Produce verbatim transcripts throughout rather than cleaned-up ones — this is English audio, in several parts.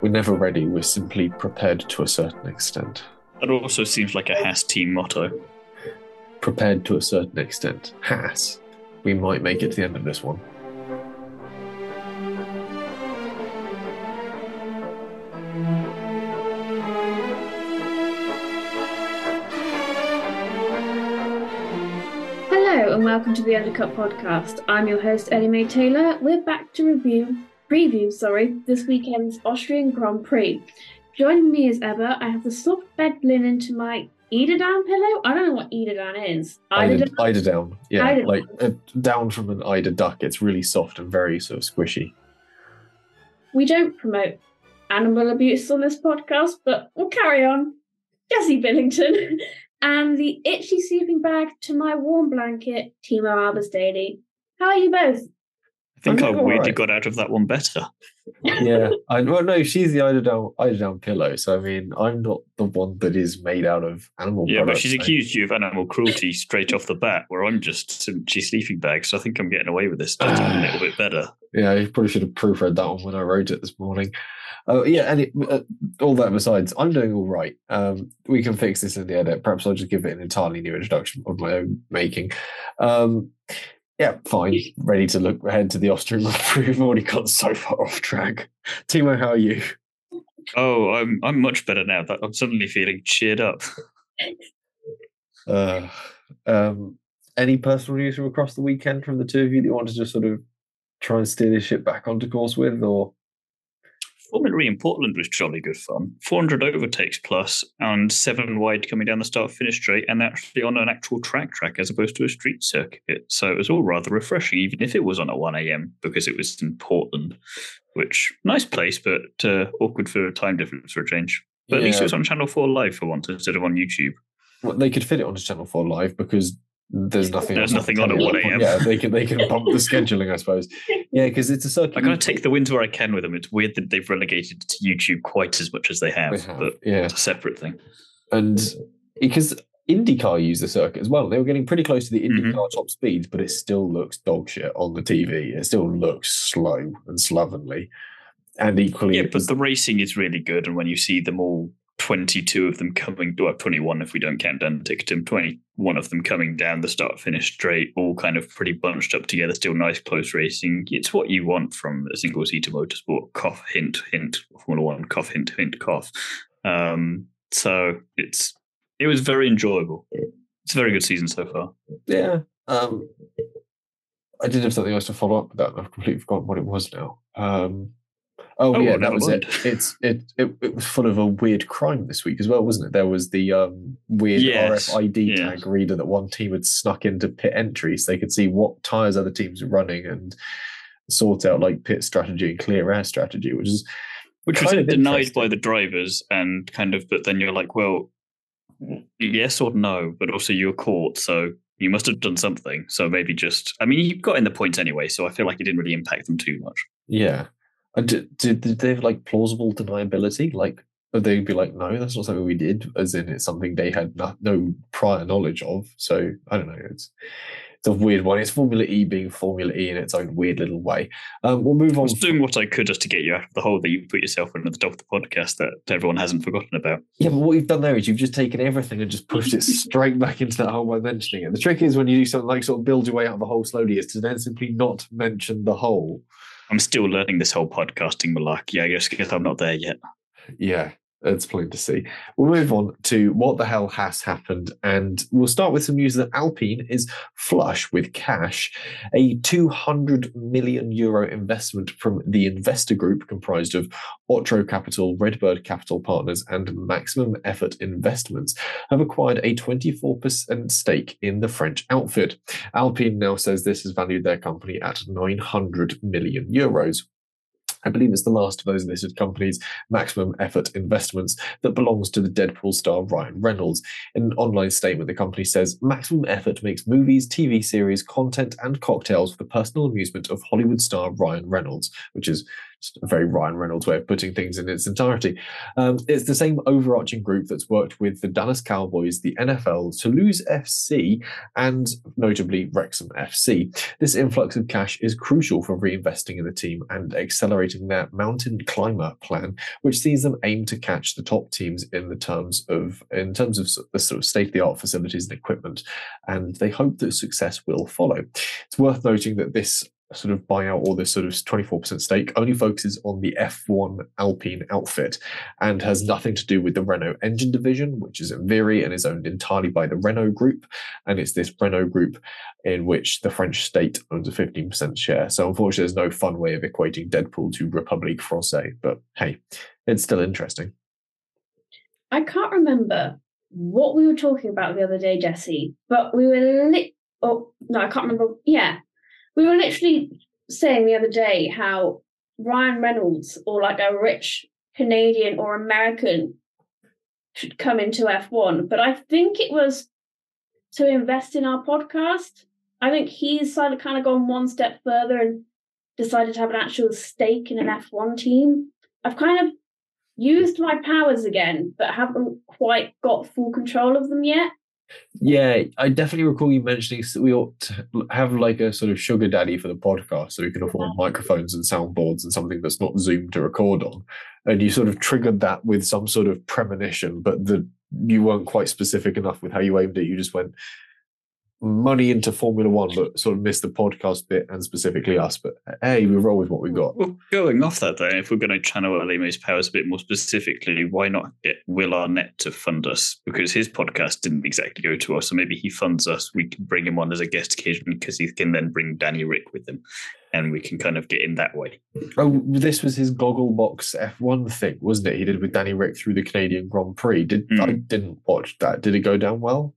We're never ready, we're simply prepared to a certain extent. That also seems like a Haas team motto. Prepared to a certain extent. Haas. We might make it to the end of this one. Hello and welcome to the Undercut Podcast. I'm your host, Ellie-May Taylor. We're back to review... Preview, sorry, this weekend's Austrian Grand Prix. Joining me as ever, I have the soft bed linen to my eiderdown pillow. I don't know what eiderdown is. Eiderdown, eiderdown. yeah, eiderdown. Like uh, down from an eider duck. It's really soft and very sort of squishy. We don't promote animal abuse on this podcast, but we'll carry on. Jesse Billington and the itchy sleeping bag to my warm blanket, Timo Albers Daly. How are you both? I think I weirdly right. got out of that one better. Yeah. I, well, no, she's the eiderdown, eiderdown pillow. So, I mean, I'm not the one that is made out of animal Yeah, products, but she's so. accused you of animal cruelty straight off the bat, where I'm just some cheap sleeping bag. So I think I'm getting away with this just a little bit better. Yeah, I probably should have proofread that one when I wrote it this morning. Uh, yeah, and it, uh, all that besides, I'm doing all right. Um, we can fix this in the edit. Perhaps I'll just give it an entirely new introduction of my own making. Um Yeah, fine. Ready to look ahead to the Austrian Grand Prix. We've already got so far off track. Timo, how are you? Oh, I'm I'm much better now. But I'm suddenly feeling cheered up. uh, um, any personal news from across the weekend from the two of you that you want to just sort of try and steer this shit back onto course with? Or Formula E in Portland was jolly good fun. four hundred overtakes plus and seven wide coming down the start-finish straight, and actually on an actual track track as opposed to a street circuit. So it was all rather refreshing, even if it was on at one a.m. because it was in Portland, which nice place, but uh, awkward for a time difference for a change. But yeah. At least it was on Channel four Live for once instead of on YouTube. Well, they could fit it onto Channel four Live because there's nothing There's on nothing on at one a.m. Yeah, they can they can bump the scheduling, I suppose. Yeah, because it's a circuit. I kind of take the wins where I can with them. It's weird that they've relegated it to YouTube quite as much as they have, they have but yeah. It's a separate thing. And because IndyCar used the circuit as well, they were getting pretty close to the IndyCar mm-hmm. top speeds, but it still looks dog shit on the T V. It still looks slow and slovenly. And equally... Yeah, but the racing is really good, and when you see them all... twenty-two of them coming, well, twenty-one if we don't count down Ticketum, twenty-one of them coming down the start-finish straight, all kind of pretty bunched up together, still nice close racing. It's what you want from a single-seater motorsport. Cough, hint, hint, Formula One, cough, hint, hint, cough. Um, so it's it was very enjoyable. It's a very good season so far. Yeah. Um, I did have something else to follow up with that, and I've completely forgotten what it was now. Um Oh, oh yeah, well, that was mind. it. It's it, it it was full of a weird crime this week as well, wasn't it? There was the um, weird yes. R F I D yes. tag reader that one team had snuck into pit entry so they could see what tyres other teams were running and sort out like pit strategy and clear air strategy, which is which was denied by the drivers and kind of. But then you're like, well, yes or no, but also you're caught, so you must have done something. So maybe just, I mean, you got in the points anyway, so I feel like it didn't really impact them too much. Yeah. Did, did, did they have like plausible deniability? Like, they'd be like, no, that's not something we did, as in it's something they had no, no prior knowledge of. So I don't know. It's it's a weird one. It's Formula E being Formula E in its own weird little way. Um, we'll move on. I was doing what I could just to get you out of the hole that you put yourself in at the top of the podcast that everyone hasn't forgotten about. Yeah, but what you've done there is you've just taken everything and just pushed it straight back into that hole by mentioning it. The trick is when you do something like sort of build your way out of the hole slowly is to then simply not mention the hole. I'm still learning this whole podcasting malarkey, I guess, because I'm not there yet. Yeah, it's plain to see. We'll move on to what the hell has happened, and we'll start with some news that Alpine is flush with cash. A two hundred million euro investment from the investor group comprised of Otro Capital, Redbird Capital Partners, and Maximum Effort Investments have acquired a twenty-four percent stake in the French outfit. Alpine now says this has valued their company at nine hundred million euros. I believe it's the last of those listed companies, Maximum Effort Investments, that belongs to the Deadpool star Ryan Reynolds. In an online statement, the company says, Maximum Effort makes movies, T V series, content, and cocktails for the personal amusement of Hollywood star Ryan Reynolds, which is a very Ryan Reynolds way of putting things in its entirety. Um, it's the same overarching group that's worked with the Dallas Cowboys, the N F L, Toulouse F C, and notably Wrexham F C. This influx of cash is crucial for reinvesting in the team and accelerating their mountain climber plan, which sees them aim to catch the top teams in the terms of in terms of the sort of state-of-the-art facilities and equipment, and they hope that success will follow. It's worth noting that this sort of buyout, or this sort of twenty-four percent stake, only focuses on the F one Alpine outfit and has nothing to do with the Renault engine division, which is in Viri and is owned entirely by the Renault group. And it's this Renault group in which the French state owns a fifteen percent share. So unfortunately, there's no fun way of equating Deadpool to République Française, but hey, it's still interesting. I can't remember what we were talking about the other day, Jesse, but we were lit. Oh, no, I can't remember. Yeah. We were literally saying the other day how Ryan Reynolds or like a rich Canadian or American should come into F one. But I think it was to invest in our podcast. I think he's kind of gone one step further and decided to have an actual stake in an F one team. I've kind of used my powers again, but haven't quite got full control of them yet. Yeah, I definitely recall you mentioning that we ought to have like a sort of sugar daddy for the podcast so we can afford microphones and soundboards and something that's not Zoom to record on. And you sort of triggered that with some sort of premonition, but the, you weren't quite specific enough with how you aimed it. You just went money into Formula One, but sort of missed the podcast bit and specifically us. But hey, we roll with what we've got. Well, going off that though, if we're going to channel Ellie-May's powers a bit more specifically, why not get Will Arnett to fund us? Because his podcast didn't exactly go to us, so maybe he funds us. We can bring him on as a guest occasionally because he can then bring Danny Rick with him, and we can kind of get in that way. Oh, this was his Gogglebox F one thing, wasn't it? He did with Danny Rick through the Canadian Grand Prix. Did mm. I didn't watch that. Did it go down well?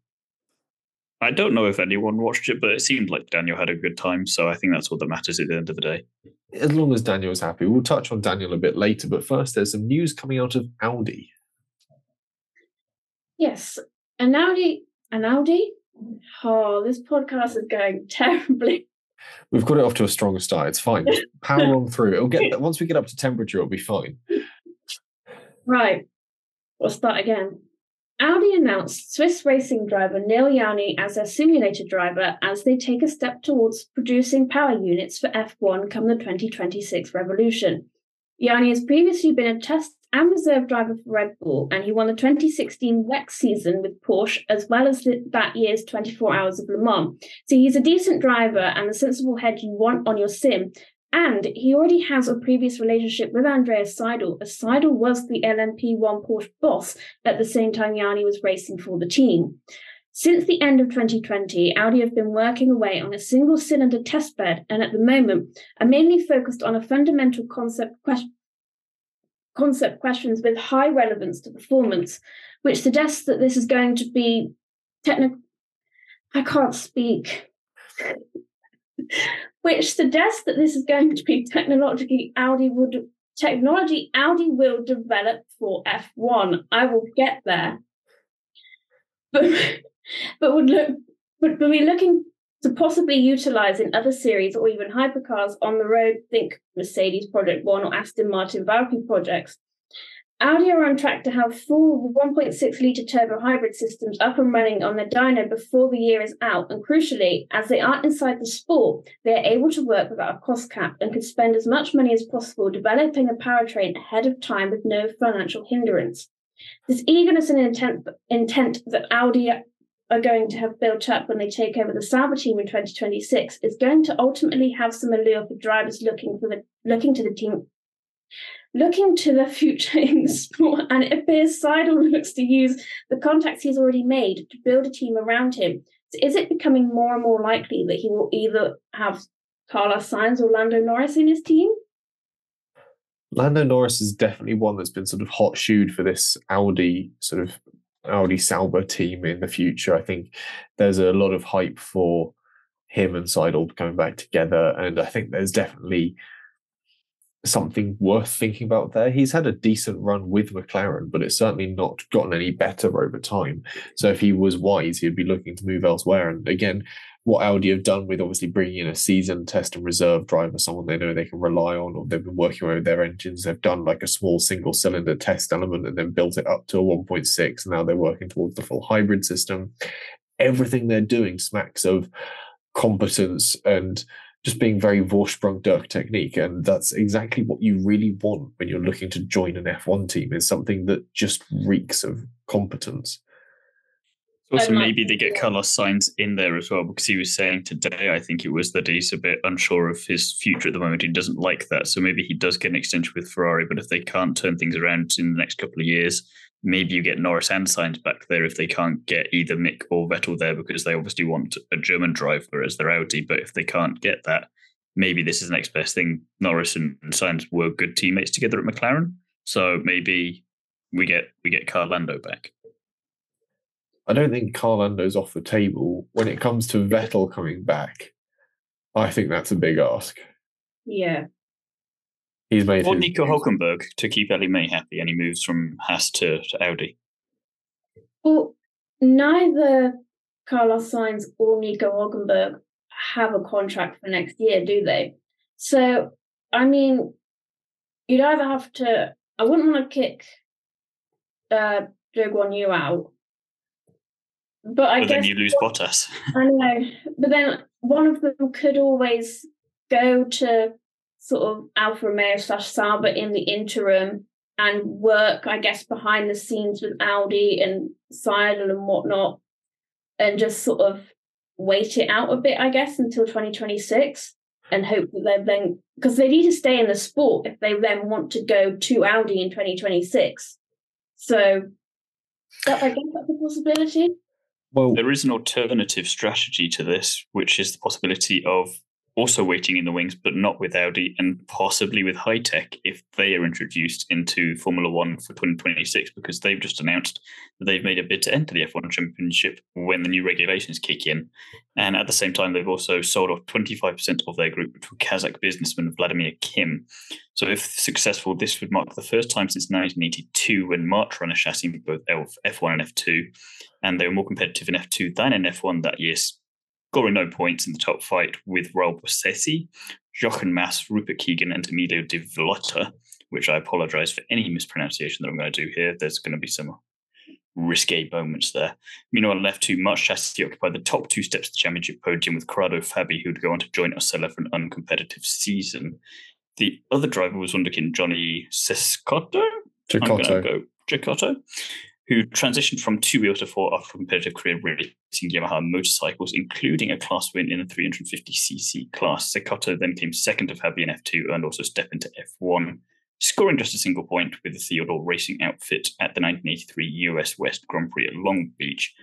I don't know if anyone watched it, but it seemed like Daniel had a good time, so I think that's all that matters at the end of the day. As long as Daniel's happy. We'll touch on Daniel a bit later, but first there's some news coming out of Audi. Yes, an Audi... An Audi? Oh, this podcast is going terribly. We've got it off to a strong start. It's fine. Just power on through. It'll get Once we get up to temperature, it'll be fine. Right. We'll start again. Audi announced Swiss racing driver Neil Yanni as their simulator driver as they take a step towards producing power units for F one come the twenty twenty-six revolution. Yanni has previously been a test and reserve driver for Red Bull, and he won the twenty sixteen W E C season with Porsche as well as that year's twenty-four hours of Le Mans. So he's a decent driver and the sensible head you want on your sim. And he already has a previous relationship with Andreas Seidl, as Seidl was the L M P one Porsche boss at the same time Yanni was racing for the team. Since the end of twenty twenty, Audi have been working away on a single cylinder testbed, and at the moment are mainly focused on a fundamental concept, que- concept questions with high relevance to performance, which suggests that this is going to be technical... I can't speak... which suggests that this is going to be technologically Audi will de- technology Audi will develop for F one. I will get there, but but would look but be looking to possibly utilise in other series or even hypercars on the road. Think Mercedes Project One or Aston Martin Valkyrie projects. Audi are on track to have full one point six litre turbo hybrid systems up and running on their dyno before the year is out, and crucially, as they are inside the sport, they are able to work without a cost cap and could spend as much money as possible developing a powertrain ahead of time with no financial hindrance. This eagerness and intent, intent that Audi are going to have built up when they take over the Sauber team in twenty twenty-six is going to ultimately have some allure for drivers looking for the looking to the team. Looking to the future in the sport, and it appears Seidl looks to use the contacts he's already made to build a team around him. So is it becoming more and more likely that he will either have Carlos Sainz or Lando Norris in his team? Lando Norris is definitely one that's been sort of hot shoed for this Audi sort of Audi Sauber team in the future. I think there's a lot of hype for him and Seidl coming back together, and I think there's definitely something worth thinking about there. He's had a decent run with McLaren, but it's certainly not gotten any better over time. So if he was wise, he'd be looking to move elsewhere. And again, what Audi have done with obviously bringing in a seasoned test and reserve driver, someone they know they can rely on, or they've been working with their engines. They've done like a small single cylinder test element and then built it up to a one point six. And now they're working towards the full hybrid system. Everything they're doing smacks of competence and just being very Vorsprung Dirk technique. And that's exactly what you really want when you're looking to join an F one team, is something that just reeks of competence. Also, maybe they get Carlos Sainz in there as well, because he was saying today, I think it was, that he's a bit unsure of his future at the moment. He doesn't like that. So maybe he does get an extension with Ferrari, but if they can't turn things around in the next couple of years, maybe you get Norris and Sainz back there if they can't get either Mick or Vettel there, because they obviously want a German driver as their Audi. But if they can't get that, maybe this is the next best thing. Norris and Sainz were good teammates together at McLaren. So maybe we get we get Carl Lando back. I don't think Carl Lando's off the table. When it comes to Vettel coming back, I think that's a big ask. Yeah. He's made Or his- Nico Hulkenberg to keep Ellie-May happy, and he moves from Haas to, to Audi. Well, neither Carlos Sainz or Nico Hulkenberg have a contract for next year, do they? So, I mean, you'd either have to... I wouldn't want to kick uh, Zhou Guan Yu out, But I but guess then you lose Bottas. I know. But then one of them could always go to sort of Alfa Romeo slash Sauber in the interim and work, I guess, behind the scenes with Audi and Seidl and whatnot, and just sort of wait it out a bit, I guess, until twenty twenty-six, and hope that they're then, because they need to stay in the sport if they then want to go to Audi in twenty twenty-six. So that, I guess that's a possibility. Well, there is an alternative strategy to this, which is the possibility of also waiting in the wings, but not with Audi, and possibly with Hi-Tech if they are introduced into Formula One for twenty twenty-six, because they've just announced that they've made a bid to enter the F one Championship when the new regulations kick in. And at the same time, they've also sold off twenty-five percent of their group to Kazakh businessman Vladimir Kim. So if successful, this would mark the first time since nineteen eighty-two when March ran a chassis in both F one and F two, and they were more competitive in F two than in F one that year, scoring no points in the top fight with Raul Bossetti, Jochen Mass, Rupert Keegan, and Emilio Di Vallota, which I apologise for any mispronunciation that I'm going to do here. There's going to be some risque moments there. Meanwhile, on F two, March chassis occupied the top two steps of the championship podium with Corrado Fabi, who would go on to join Ocella for an uncompetitive season. The other driver was Wunderkind Johnny Cecotto, I'm going to go Cecotto, who transitioned from two-wheel to four after a competitive career racing Yamaha motorcycles, including a class win in the three fifty c c class. Cecotto then came second to Fabi in F two and also stepped into F one, scoring just a single point with the Theodore Racing outfit at the nineteen eighty-three U S West Grand Prix at Long Beach.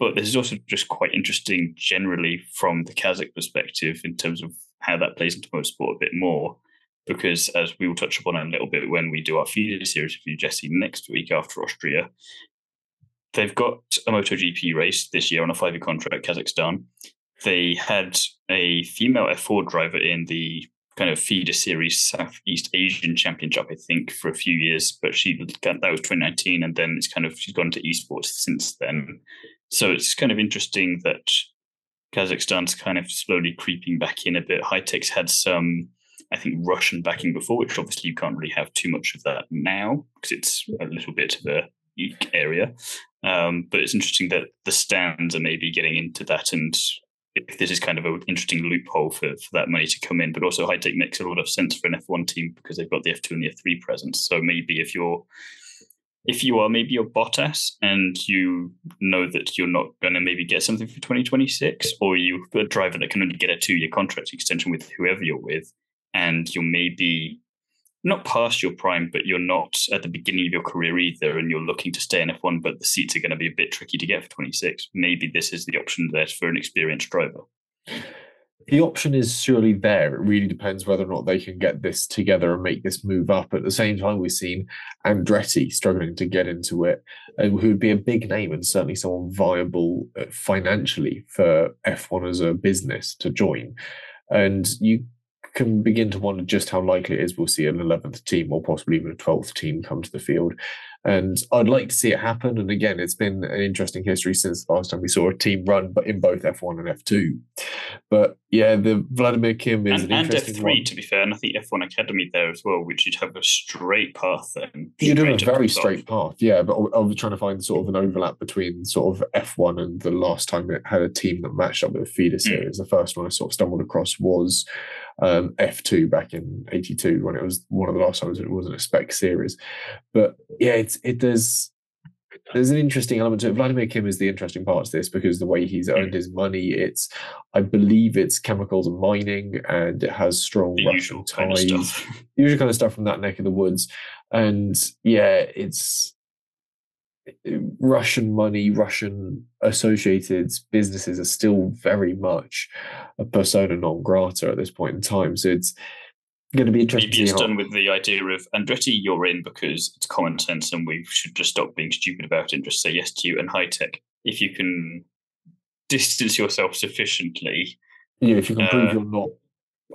But this is also just quite interesting generally from the Kazakh perspective in terms of how that plays into motorsport a bit more, because as we will touch upon a little bit when we do our feeder series review, Jesse, next week after Austria, they've got a MotoGP race this year on a five-year contract, Kazakhstan. They had a female F four driver in the kind of feeder series Southeast Asian Championship, I think, for a few years, but she that was twenty nineteen, and then it's kind of she's gone to esports since then. So it's kind of interesting that Kazakhstan's kind of slowly creeping back in a bit. Hi-Tech's had some, I think, Russian backing before, which obviously you can't really have too much of that now because it's a little bit of a unique area. Um, but it's interesting that the stands are maybe getting into that, and if this is kind of an interesting loophole for, for that money to come in. But also Hi-Tech makes a lot of sense for an F one team because they've got the F two and the F three presence. So maybe if you're if you are maybe you're Bottas and you know that you're not going to maybe get something for twenty twenty-six, or you're a driver that can only get a two-year contract extension with whoever you're with, and you're maybe not past your prime, but you're not at the beginning of your career either, and you're looking to stay in F one, but the seats are going to be a bit tricky to get for twenty-six. Maybe this is the option there for an experienced driver. The option is surely there. It really depends whether or not they can get this together and make this move up. At the same time, we've seen Andretti struggling to get into it, who would be a big name and certainly someone viable financially for F one as a business to join. And you can begin to wonder just how likely it is we'll see an eleventh team or possibly even a twelfth team come to the field. And I'd like to see it happen. And again, it's been an interesting history since the last time we saw a team run, but in both F one and F two. But yeah, the Vladimir Kim is and, an interesting and F three, one. To be fair, and I think F one Academy there as well, which you'd have a straight path then. You'd have a very straight path, yeah. But I was trying to find sort of an overlap between sort of F one and the last time it had a team that matched up with the feeder series. Mm. The first one I sort of stumbled across was um, F two back in eighty-two, when it was one of the last times it wasn't a spec series. But yeah, it's It does. There's an interesting element to it. Vladimir Kim is the interesting part to this because the way he's earned his money, it's, I believe, it's chemicals and mining, and it has strong the Russian ties. Kind of usual kind of stuff from that neck of the woods, and yeah, it's Russian money, Russian associated businesses are still very much a persona non grata at this point in time. So it's going to be interesting. Maybe it's done with the idea of Andretti, you're in because it's common sense and we should just stop being stupid about it and just say yes to you and high tech. If you can distance yourself sufficiently, yeah, if you can prove uh, you're not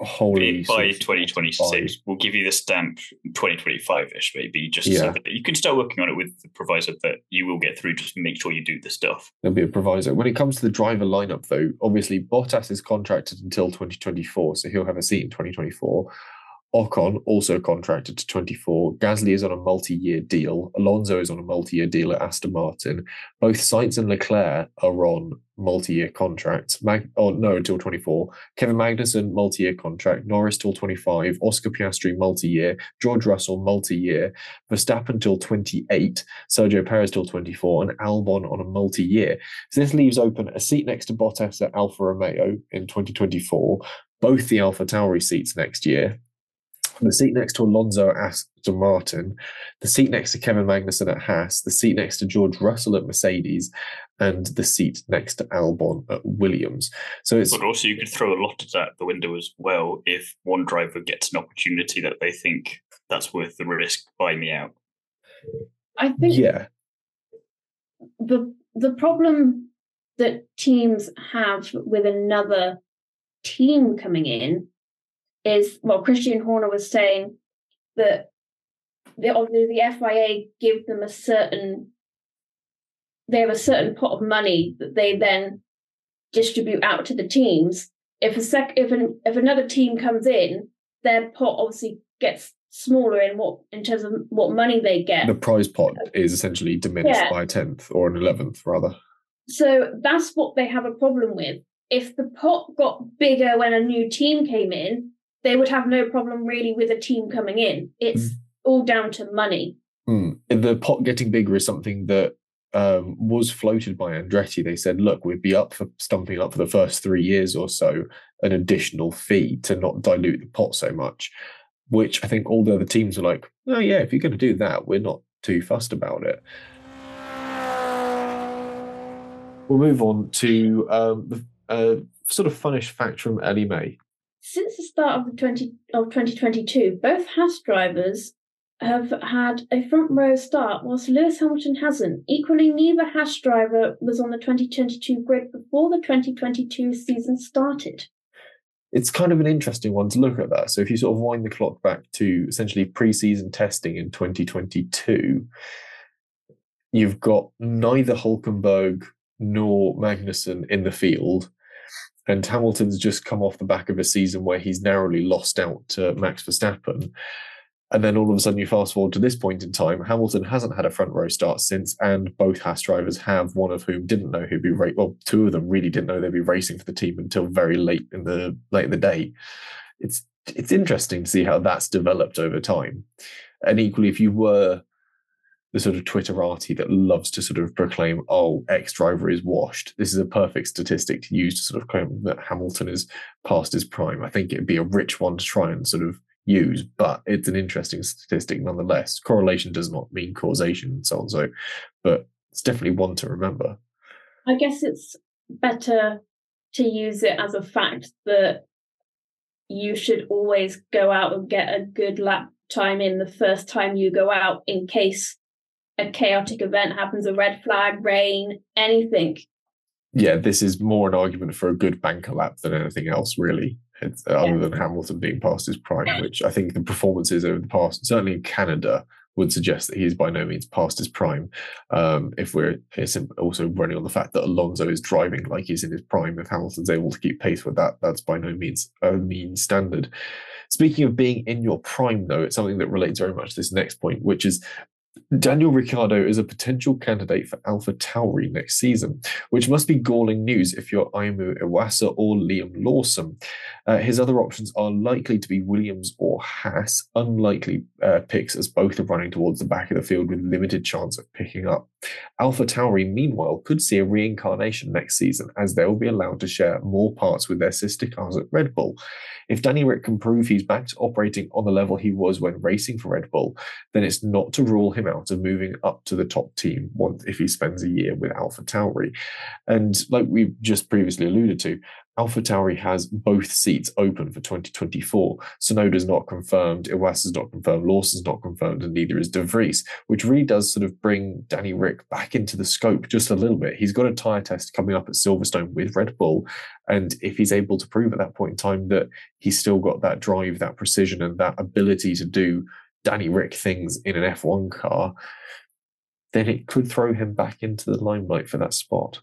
wholly by twenty twenty-six, we'll give you the stamp twenty twenty-five-ish, maybe just yeah. So that you can start working on it with the proviso that you will get through. Just make sure you do the stuff. There'll be a proviso. When it comes to the driver lineup, though, obviously Bottas is contracted until twenty twenty-four, so he'll have a seat in twenty twenty-four. Ocon, also contracted to twenty-four. Gasly is on a multi-year deal. Alonso is on a multi-year deal at Aston Martin. Both Sainz and Leclerc are on multi-year contracts. Mag- oh, no, until twenty-four. Kevin Magnussen, multi-year contract. Norris till twenty-five. Oscar Piastri, multi-year. George Russell, multi-year. Verstappen till twenty-eight. Sergio Perez till twenty-four. And Albon on a multi-year. So this leaves open a seat next to Bottas at Alfa Romeo in twenty twenty-four. Both the AlphaTauri seats next year. The seat next to Alonso at Aston Martin, the seat next to Kevin Magnussen at Haas, the seat next to George Russell at Mercedes, and the seat next to Albon at Williams. So it's. But also, you could throw a lot of that out the window as well if one driver gets an opportunity that they think that's worth the risk. Buy me out. I think. Yeah. The the problem that teams have with another team coming in. Is, well, Christian Horner was saying that the, the F I A give them a certain, they have a certain pot of money that they then distribute out to the teams. If a sec, if an, if another team comes in, their pot obviously gets smaller in what in terms of what money they get. The prize pot is essentially diminished yeah. by a tenth or an eleventh, rather. So that's what they have a problem with. If the pot got bigger when a new team came in, they would have no problem really with a team coming in. It's mm. all down to money. Mm. The pot getting bigger is something that um, was floated by Andretti. They said, look, we'd be up for stumping up for the first three years or so an additional fee to not dilute the pot so much, which I think all the other teams were like, oh, yeah, if you're going to do that, we're not too fussed about it. We'll move on to um, the uh, sort of funnish fact from Ellie-May. Since the start of the twenty of twenty twenty-two, both Haas drivers have had a front row start, whilst Lewis Hamilton hasn't. Equally, neither Haas driver was on the twenty twenty-two grid before the twenty twenty-two season started. It's kind of an interesting one to look at that. So if you sort of wind the clock back to essentially pre-season testing in twenty twenty-two, you've got neither Hulkenberg nor Magnussen in the field. And Hamilton's just come off the back of a season where he's narrowly lost out to Max Verstappen. And then all of a sudden you fast forward to this point in time, Hamilton hasn't had a front row start since, and both Haas drivers have, one of whom didn't know who'd be racing. Well, two of them really didn't know they'd be racing for the team until very late in the late in the day. It's it's interesting to see how that's developed over time. And equally, if you were the sort of Twitterati that loves to sort of proclaim, oh, X driver is washed, this is a perfect statistic to use to sort of claim that Hamilton is past his prime. I think it'd be a rich one to try and sort of use, but it's an interesting statistic nonetheless. Correlation does not mean causation and so on and so, but it's definitely one to remember. I guess it's better to use it as a fact that you should always go out and get a good lap time in the first time you go out in case a chaotic event happens, a red flag, rain, anything. Yeah, this is more an argument for a good banker lap than anything else, really. it's, yeah. other than Hamilton being past his prime, which I think the performances over the past, certainly in Canada, would suggest that he is by no means past his prime. Um, if we're it's also running on the fact that Alonso is driving like he's in his prime, if Hamilton's able to keep pace with that, that's by no means a mean standard. Speaking of being in your prime, though, it's something that relates very much to this next point, which is Daniel Ricciardo is a potential candidate for AlphaTauri next season, which must be galling news if you're Aimu Iwasa or Liam Lawson. Uh, his other options are likely to be Williams or Haas, unlikely uh, picks as both are running towards the back of the field with limited chance of picking up. AlphaTauri, meanwhile, could see a reincarnation next season as they will be allowed to share more parts with their sister cars at Red Bull. If Danny Ric can prove he's back to operating on the level he was when racing for Red Bull, then it's not to rule him out of moving up to the top team once if he spends a year with AlphaTauri. And like we just previously alluded to, AlphaTauri has both seats open for twenty twenty-four. Tsunoda's not confirmed, Iwasa's not confirmed, Lawson's not confirmed, and neither is De Vries, which really does sort of bring Danny Ric back into the scope just a little bit. He's got a tyre test coming up at Silverstone with Red Bull, and if he's able to prove at that point in time that he's still got that drive, that precision, and that ability to do Danny Ric things in an F one car, then it could throw him back into the limelight for that spot.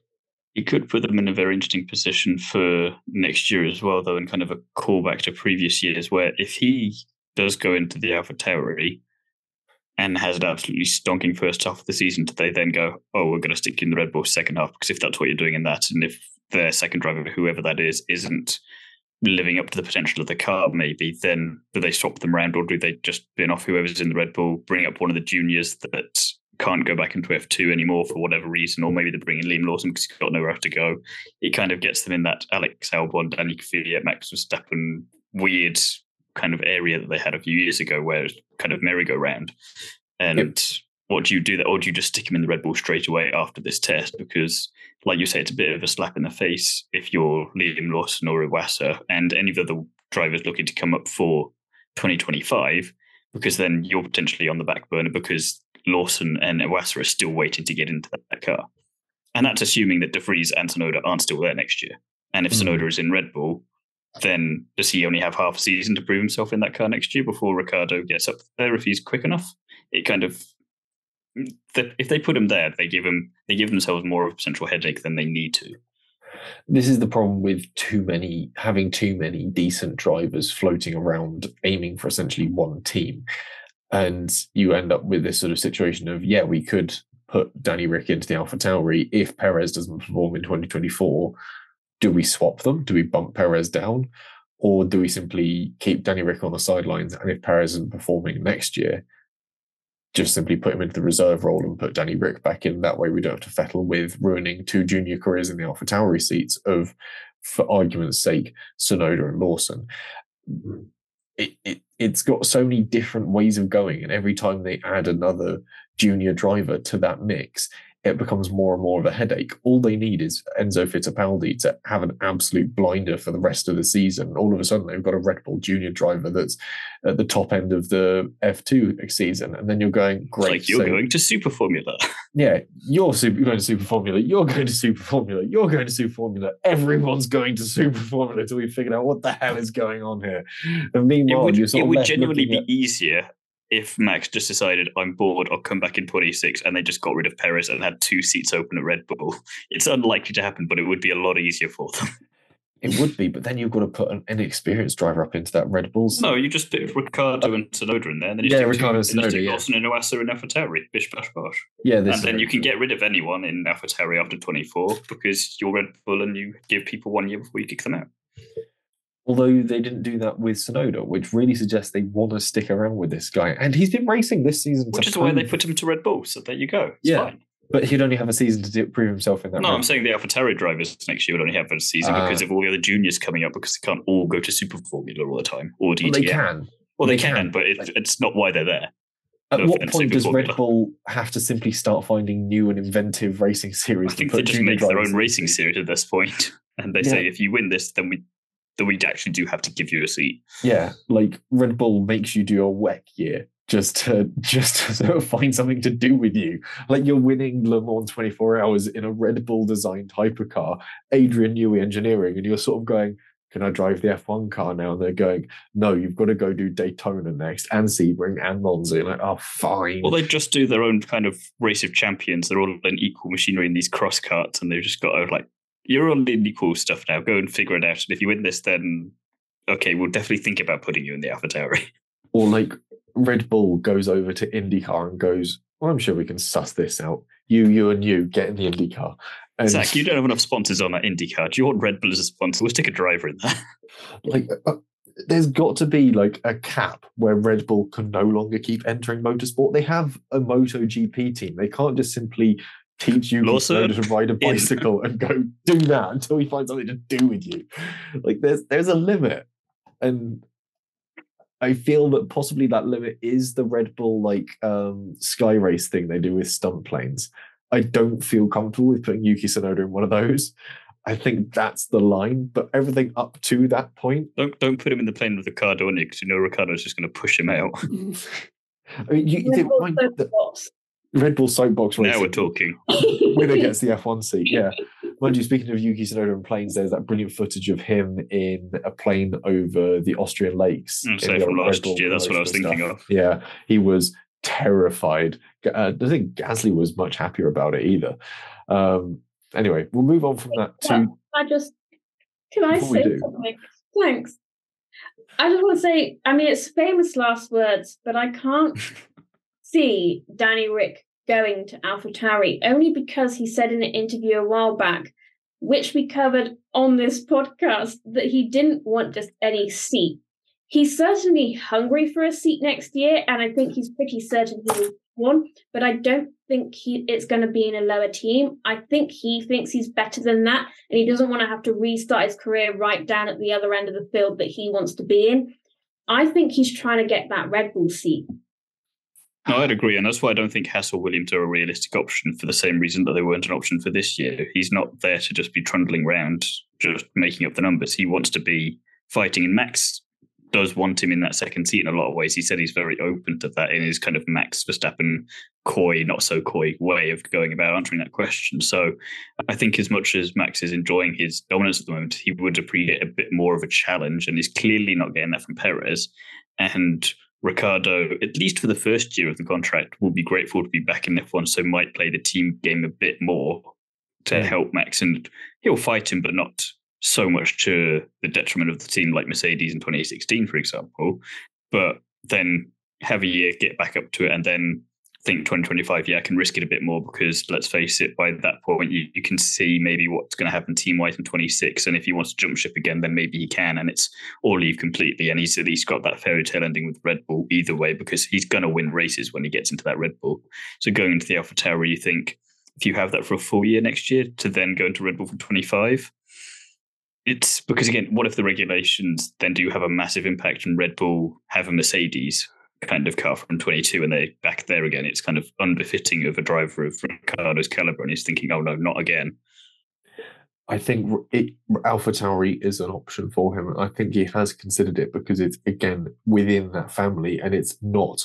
It could put them in a very interesting position for next year as well, though, and kind of a callback to previous years where if he does go into the AlphaTauri and has an absolutely stonking first half of the season, do they then go, oh, we're going to stick you in the Red Bull second half? Because if that's what you're doing in that, and if their second driver, whoever that is, isn't living up to the potential of the car, maybe, then do they swap them around, or do they just bin off whoever's in the Red Bull, bring up one of the juniors that can't go back into F two anymore for whatever reason, or maybe they're bringing Liam Lawson because he's got nowhere else to go. It kind of gets them in that Alex Albon, Danny Kvyat, Max Verstappen weird kind of area that they had a few years ago where it's kind of merry-go-round. And yep. What do you do that, or do you just stick him in the Red Bull straight away after this test? Because, like you say, it's a bit of a slap in the face if you're Liam Lawson or Iwasa and any of the other drivers looking to come up for twenty twenty-five, because then you're potentially on the back burner because Lawson and Iwasa are still waiting to get into that car. And that's assuming that De Vries and Tsunoda aren't still there next year. And if mm-hmm. Tsunoda is in Red Bull, then does he only have half a season to prove himself in that car next year before Ricciardo gets up there if he's quick enough? It kind of... If they put him there, they give him they give themselves more of a potential headache than they need to. This is the problem with too many having too many decent drivers floating around aiming for essentially one team. And you end up with this sort of situation of, yeah, we could put Danny Ric into the AlphaTauri. If Perez doesn't perform in twenty twenty-four, do we swap them? Do we bump Perez down? Or do we simply keep Danny Ric on the sidelines? And if Perez isn't performing next year, just simply put him into the reserve role and put Danny Ric back in. That way we don't have to fettle with ruining two junior careers in the AlphaTauri seats of, for argument's sake, Tsunoda and Lawson. It, it, it's got so many different ways of going, and every time they add another junior driver to that mix, it becomes more and more of a headache. All they need is Enzo Fittipaldi to have an absolute blinder for the rest of the season. All of a sudden, they've got a Red Bull junior driver that's at the top end of the F two season. And then you're going, great. It's like you're so, going to Super Formula. Yeah, you're super, going to Super Formula. You're going to Super Formula. You're going to Super Formula. Everyone's going to Super Formula until we figured out what the hell is going on here. And meanwhile, it would, you're sort it of would genuinely be at, easier if Max just decided, I'm bored, I'll come back in twenty-six, and they just got rid of Perez and had two seats open at Red Bull. It's unlikely to happen, but it would be a lot easier for them. It would be, but then you've got to put an inexperienced driver up into that Red Bull. No, you just put Ricciardo and Tsunoda in there. And then you yeah, Ricciardo and Tsunoda, yeah. Lawson and Iwasa in AlphaTauri, bish, bash, bash. Yeah, and then you can get rid of anyone in AlphaTauri after twenty-four because you're Red Bull and you give people one year before you kick them out. Although they didn't do that with Tsunoda, which really suggests they want to stick around with this guy. And he's been racing this season. Which is why they put him to Red Bull, so there you go. It's yeah, fine. But he'd only have a season to do, prove himself in that No, round. I'm saying the AlphaTauri drivers next year would only have a season uh, because of all the other juniors coming up, because they can't all go to Super Formula all the time, or D T M. Well, they can. Well, they, they can, can, but it, it's not why they're there. At no what point does Formula. Red Bull have to simply start finding new and inventive racing series? I think to put they just make their own racing series at this point, and they yeah. say, if you win this, then we... that we actually do have to give you a seat. Yeah, like Red Bull makes you do a W E C year just to just to sort of find something to do with you. Like you're winning Le Mans twenty-four hours in a Red Bull designed hypercar, Adrian Newey engineering, and you're sort of going, can I drive the F one car now? And they're going, no, you've got to go do Daytona next and Sebring and Monza. Like, oh, fine. Well, they just do their own kind of race of champions. They're all in equal machinery in these cross carts, and they've just got to, like, you're on the cool stuff now. Go and figure it out. And if you win this, then, okay, we'll definitely think about putting you in the AlphaTauri. Or like Red Bull goes over to IndyCar and goes, well, I'm sure we can suss this out. You, you and you get in the IndyCar. And Zach, you don't have enough sponsors on that IndyCar. Do you want Red Bull as a sponsor? We'll stick a driver in there. Like, uh, there's got to be like a cap where Red Bull can no longer keep entering motorsport. They have a MotoGP team. They can't just simply teach you Lawson, to ride a bicycle in. And go do that until we find something to do with you. Like, there's there's a limit. And I feel that possibly that limit is the Red Bull, like, um, Sky Race thing they do with stunt planes. I don't feel comfortable with putting Yuki Tsunoda in one of those. I think that's the line, but everything up to that point... Don't don't put him in the plane with Ricciardo on it, because you know Ricciardo's just going to push him out. I mean, you, you didn't mind the Red Bull soapbox race. Now we're talking. Winner gets the F one seat, yeah. Mind you, speaking of Yuki Tsunoda and planes, there's that brilliant footage of him in a plane over the Austrian lakes. I'm saying from last year, that's what I was thinking stuff. Of. Yeah, he was terrified. Uh, I don't think Gasly was much happier about it either. Um, anyway, we'll move on from that to... Well, I just... Can I say something? Thanks. I just want to say, I mean, it's famous last words, but I can't see Danny Rick going to AlphaTauri, only because he said in an interview a while back, which we covered on this podcast, that he didn't want just any seat. He's certainly hungry for a seat next year, and I think he's pretty certain he will one, but I don't think he it's going to be in a lower team. I think he thinks he's better than that, and he doesn't want to have to restart his career right down at the other end of the field that he wants to be in. I think he's trying to get that Red Bull seat. No, I'd agree, and that's why I don't think Haas or Williams are a realistic option, for the same reason that they weren't an option for this year. He's not there to just be trundling around, just making up the numbers. He wants to be fighting, and Max does want him in that second seat in a lot of ways. He said he's very open to that in his kind of Max Verstappen coy, not so coy way of going about answering that question. So I think as much as Max is enjoying his dominance at the moment, he would appreciate a bit more of a challenge, and he's clearly not getting that from Perez. And Ricciardo, at least for the first year of the contract, will be grateful to be back in F one, so might play the team game a bit more to help Max, and he'll fight him, but not so much to the detriment of the team, like Mercedes in twenty sixteen, for example. But then have a year, get back up to it, and then think twenty twenty-five, yeah, I can risk it a bit more, because let's face it, by that point you, you can see maybe what's going to happen team-wise in twenty-six, and if he wants to jump ship again, then maybe he can, and it's all leave completely, and he's at least got that fairy tale ending with Red Bull either way, because he's going to win races when he gets into that Red Bull. So going into the AlphaTauri, you think if you have that for a full year next year, to then go into Red Bull for twenty-five, it's because, again, what if the regulations then do have a massive impact and Red Bull have a Mercedes kind of car from twenty-two and they're back there again? It's kind of unbefitting of a driver of Ricciardo's caliber, and he's thinking, oh no, not again. I think it, AlphaTauri is an option for him. I think he has considered it, because it's, again, within that family, and it's not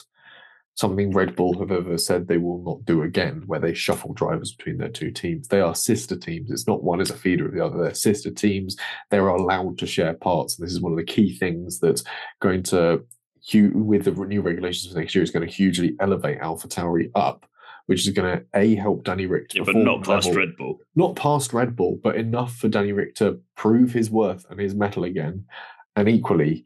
something Red Bull have ever said they will not do again, where they shuffle drivers between their two teams. They are sister teams. It's not one is a feeder of the other. They're sister teams. They're allowed to share parts. And this is one of the key things that's going to, with the new regulations for next year, is going to hugely elevate AlphaTauri up, which is going to, A, help Danny Rick to yeah, perform. But not past level. Red Bull. Not past Red Bull, but enough for Danny Rick to prove his worth and his mettle again. And equally,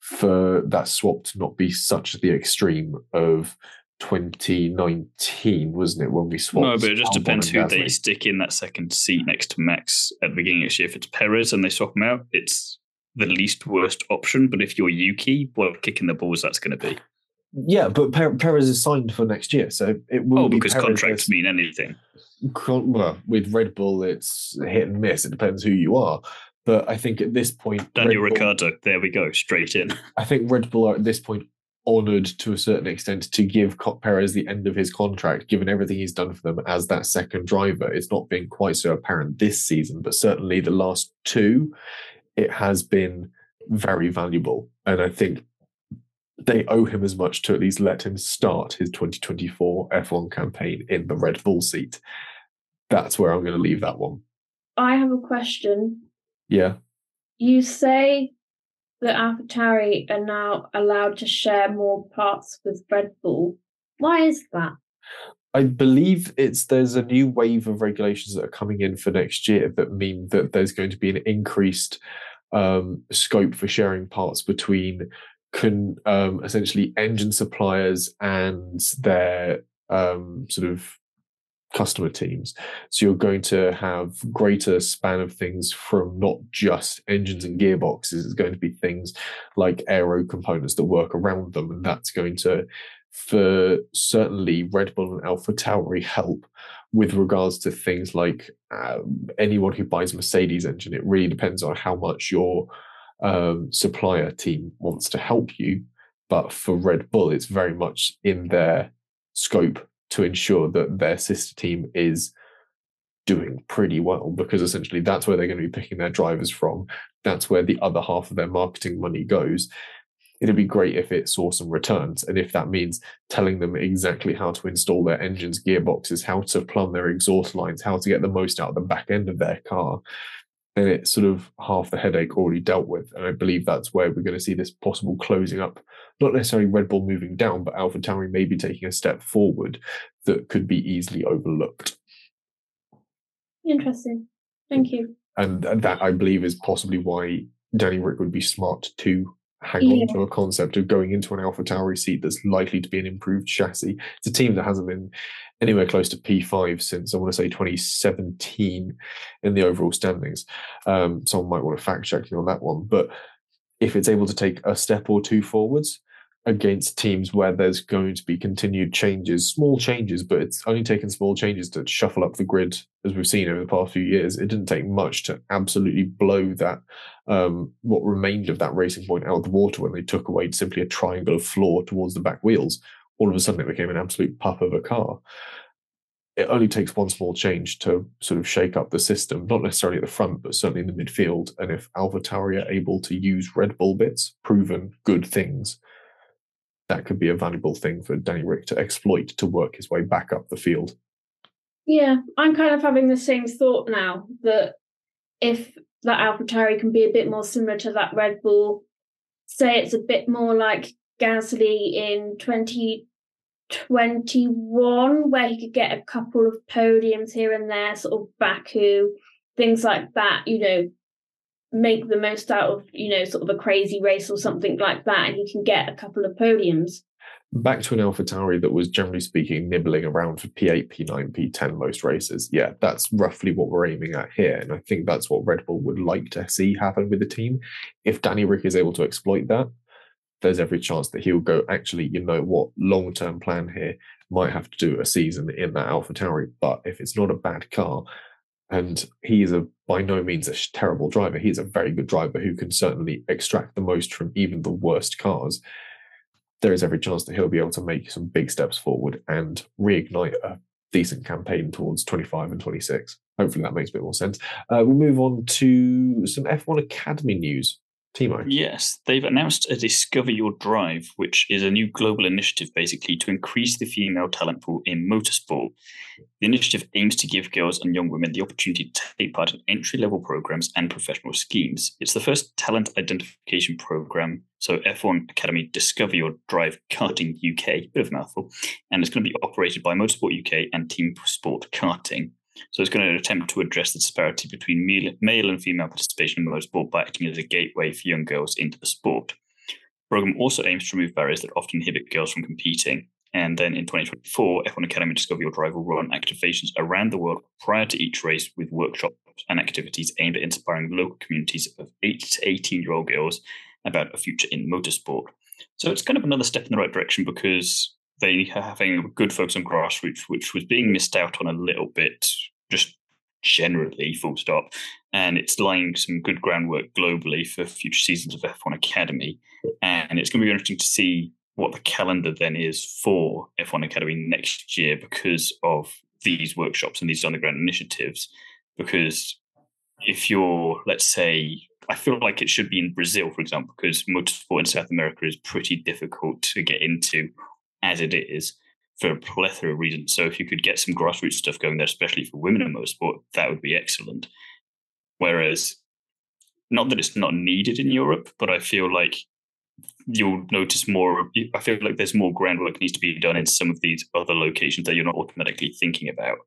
for that swap to not be such the extreme of twenty nineteen, wasn't it, when we swapped? No, but it just depends who they stick in that second seat next to Max at the beginning of this year. If it's Perez and they swap him out, it's the least worst option. But if you're Yuki, well, kicking the balls, that's going to be. Yeah, but Perez is signed for next year, so it will oh, be. Oh, because Perez contracts mean anything. Well, with Red Bull, it's hit and miss. It depends who you are. But I think at this point... Daniel Ricciardo, there we go, straight in. I think Red Bull are at this point honoured to a certain extent to give Perez the end of his contract, given everything he's done for them as that second driver. It's not been quite so apparent this season, but certainly the last two, it has been very valuable. And I think they owe him as much to at least let him start his twenty twenty-four F one campaign in the Red Bull seat. That's where I'm going to leave that one. I have a question. Yeah. You say that AlphaTauri are now allowed to share more parts with Red Bull. Why is that? I believe it's there's a new wave of regulations that are coming in for next year that mean that there's going to be an increased um, scope for sharing parts between can um, essentially engine suppliers and their um, sort of customer teams. So you're going to have greater span of things from not just engines and gearboxes. It's going to be things like aero components that work around them, and that's going to, for certainly Red Bull and AlphaTauri, help with regards to things like um, anyone who buys a Mercedes engine. It really depends on how much your um, supplier team wants to help you, but for Red Bull it's very much in their scope to ensure that their sister team is doing pretty well, because essentially that's where they're going to be picking their drivers from. That's where the other half of their marketing money goes. It'd be great if it saw some returns, and if that means telling them exactly how to install their engines, gearboxes, how to plumb their exhaust lines, how to get the most out of the back end of their car, then it's sort of half the headache already dealt with. And I believe that's where we're going to see this possible closing up, not necessarily Red Bull moving down, but AlphaTauri maybe taking a step forward that could be easily overlooked. Interesting. Thank you. And that, I believe, is possibly why Danny Rick would be smart to hang yeah. on to a concept of going into an AlphaTauri seat that's likely to be an improved chassis. It's a team that hasn't been anywhere close to P five since, I want to say, twenty seventeen in the overall standings. Um, someone might want to fact check me on that one. But if it's able to take a step or two forwards against teams where there's going to be continued changes, small changes, but it's only taken small changes to shuffle up the grid, as we've seen over the past few years. It didn't take much to absolutely blow that, um, what remained of that Racing Point out of the water when they took away simply a triangle of floor towards the back wheels. All of a sudden it became an absolute pup of a car. It only takes one small change to sort of shake up the system, not necessarily at the front, but certainly in the midfield. And if AlphaTauri are able to use Red Bull bits, proven good things, that could be a valuable thing for Danny Rick to exploit to work his way back up the field. Yeah, I'm kind of having the same thought now, that if that AlphaTauri can be a bit more similar to that Red Bull, say it's a bit more like Gasly in twenty twenty-one, where he could get a couple of podiums here and there, sort of Baku, things like that, you know, make the most out of, you know, sort of a crazy race or something like that, and you can get a couple of podiums. Back to an AlphaTauri that was, generally speaking, nibbling around for P eight, P nine, P ten most races. Yeah, that's roughly what we're aiming at here, and I think that's what Red Bull would like to see happen with the team. If Danny Rick is able to exploit that, there's every chance that he'll go, actually, you know what, long-term plan here, might have to do a season in that AlphaTauri, but if it's not a bad car, and he is a by no means a terrible driver, he's a very good driver who can certainly extract the most from even the worst cars, there is every chance that he'll be able to make some big steps forward and reignite a decent campaign towards twenty-five and twenty-six. Hopefully that makes a bit more sense. Uh, we'll move on to some F one Academy news. Timo. Yes, they've announced a Discover Your Drive, which is a new global initiative, basically, to increase the female talent pool in motorsport. The initiative aims to give girls and young women the opportunity to take part in entry-level programs and professional schemes. It's the first talent identification program, so F one Academy Discover Your Drive Karting U K, bit of a mouthful, and it's going to be operated by Motorsport U K and Team Sport Karting. So it's going to attempt to address the disparity between male and female participation in motorsport by acting as a gateway for young girls into the sport. The program also aims to remove barriers that often inhibit girls from competing. And then in twenty twenty-four, F one Academy Discover Your Drive will run activations around the world prior to each race, with workshops and activities aimed at inspiring local communities of eight to eighteen-year-old girls about a future in motorsport. So it's kind of another step in the right direction, because they are having a good focus on grassroots, which was being missed out on a little bit, just generally, full stop. And it's laying some good groundwork globally for future seasons of F one Academy. And it's going to be interesting to see what the calendar then is for F one Academy next year because of these workshops and these on-the-ground initiatives. Because if you're, let's say, I feel like it should be in Brazil, for example, because motorsport in South America is pretty difficult to get into as it is, for a plethora of reasons. So if you could get some grassroots stuff going there, especially for women in motorsport, that would be excellent. Whereas not that it's not needed in Europe, but I feel like you'll notice more. I feel like there's more groundwork needs to be done in some of these other locations that you're not automatically thinking about.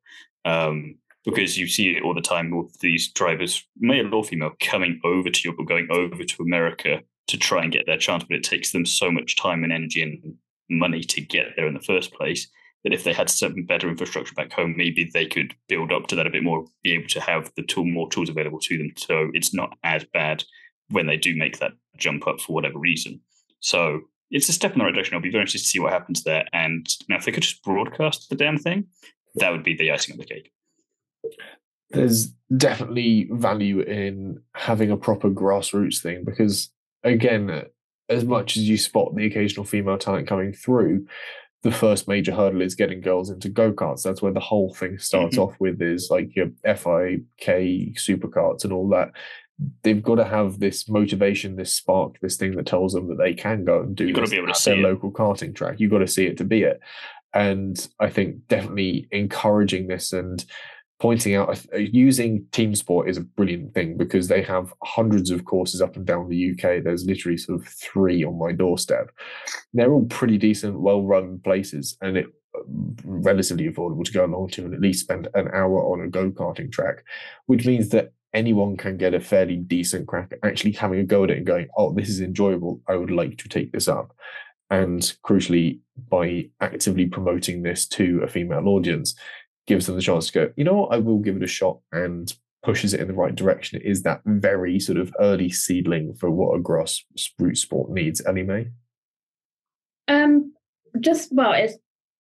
Um, because you see it all the time with these drivers, male or female, coming over to Europe or going over to America to try and get their chance, but it takes them so much time and energy and money to get there in the first place that if they had some better infrastructure back home, maybe they could build up to that a bit more, be able to have the tool, more tools available to them. So it's not as bad when they do make that jump up for whatever reason. So it's a step in the right direction. I'll be very interested to see what happens there. And now if they could just broadcast the damn thing, that would be the icing on the cake. There's definitely value in having a proper grassroots thing because, again, as much as you spot the occasional female talent coming through, the first major hurdle is getting girls into go-karts. That's where the whole thing starts mm-hmm. off with, is like your F I K supercarts and all that. They've got to have this motivation, this spark, this thing that tells them that they can go and do You've this got to be able to see their it. local karting track. You've got to see it to be it. And I think definitely encouraging this and pointing out, using team sport is a brilliant thing because they have hundreds of courses up and down the U K. There's literally sort of three on my doorstep. They're all pretty decent, well-run places, and it's relatively affordable to go along to and at least spend an hour on a go-karting track, which means that anyone can get a fairly decent crack at actually having a go at it and going, oh, this is enjoyable. I would like to take this up. And crucially, by actively promoting this to a female audience, gives them the chance to go, you know what, I will give it a shot, and pushes it in the right direction. It is that very sort of early seedling for what a grassroots sport needs. Ellie-May? Um, just, well, it's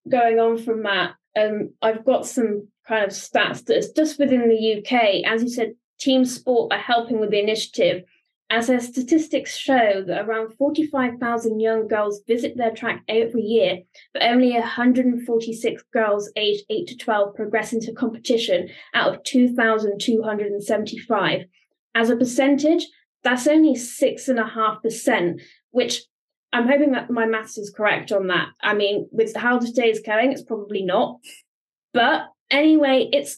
going on from that. Um, I've got some kind of stats that's just within the U K. As you said, team sport are helping with the initiative, as their statistics show that around forty-five thousand young girls visit their track every year, but only one hundred forty-six girls aged eight to twelve progress into competition out of two thousand two hundred seventy-five. As a percentage, that's only six point five percent, which I'm hoping that my maths is correct on that. I mean, with how today is going, it's probably not. But anyway, it's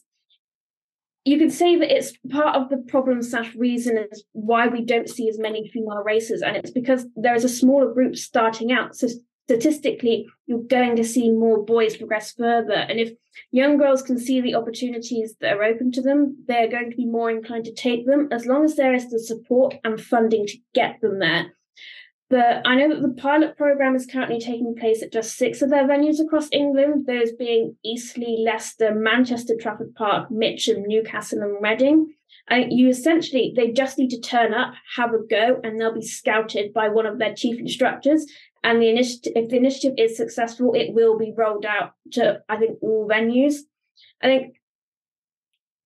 you can say that it's part of the problem slash reason is why we don't see as many female racers, and it's because there is a smaller group starting out. So statistically, you're going to see more boys progress further. And if young girls can see the opportunities that are open to them, they're going to be more inclined to take them, as long as there is the support and funding to get them there. The, I know that the pilot programme is currently taking place at just six of their venues across England, those being Eastleigh, Leicester, Manchester, Trafford Park, Mitcham, Newcastle and Reading. And you essentially, they just need to turn up, have a go, and they'll be scouted by one of their chief instructors. And the initiative, if the initiative is successful, it will be rolled out to, I think, all venues. I think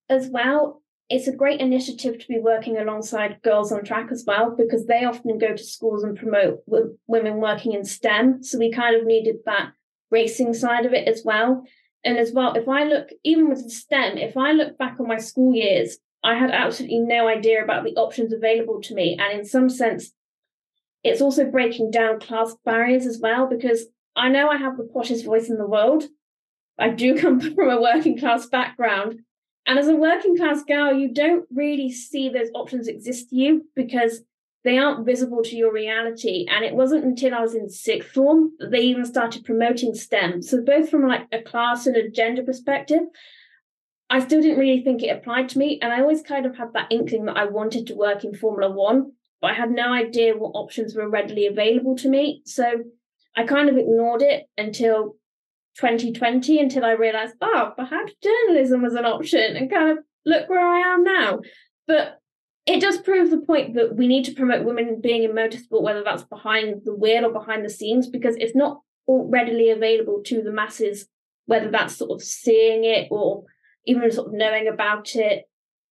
as well, it's a great initiative to be working alongside Girls on Track as well, because they often go to schools and promote w- women working in STEM. So we kind of needed that racing side of it as well. And as well, if I look, even with STEM, if I look back on my school years, I had absolutely no idea about the options available to me. And in some sense, it's also breaking down class barriers as well, because I know I have the poshest voice in the world. I do come from a working class background. And as a working class girl, you don't really see those options exist to you because they aren't visible to your reality. And it wasn't until I was in sixth form that they even started promoting STEM. So both from like a class and a gender perspective, I still didn't really think it applied to me. And I always kind of had that inkling that I wanted to work in Formula One, but I had no idea what options were readily available to me. So I kind of ignored it until twenty twenty, until I realised, oh, perhaps journalism was an option, and kind of look where I am now. But it does prove the point that we need to promote women being in motorsport, whether that's behind the wheel or behind the scenes, because it's not readily available to the masses, whether that's sort of seeing it or even sort of knowing about it,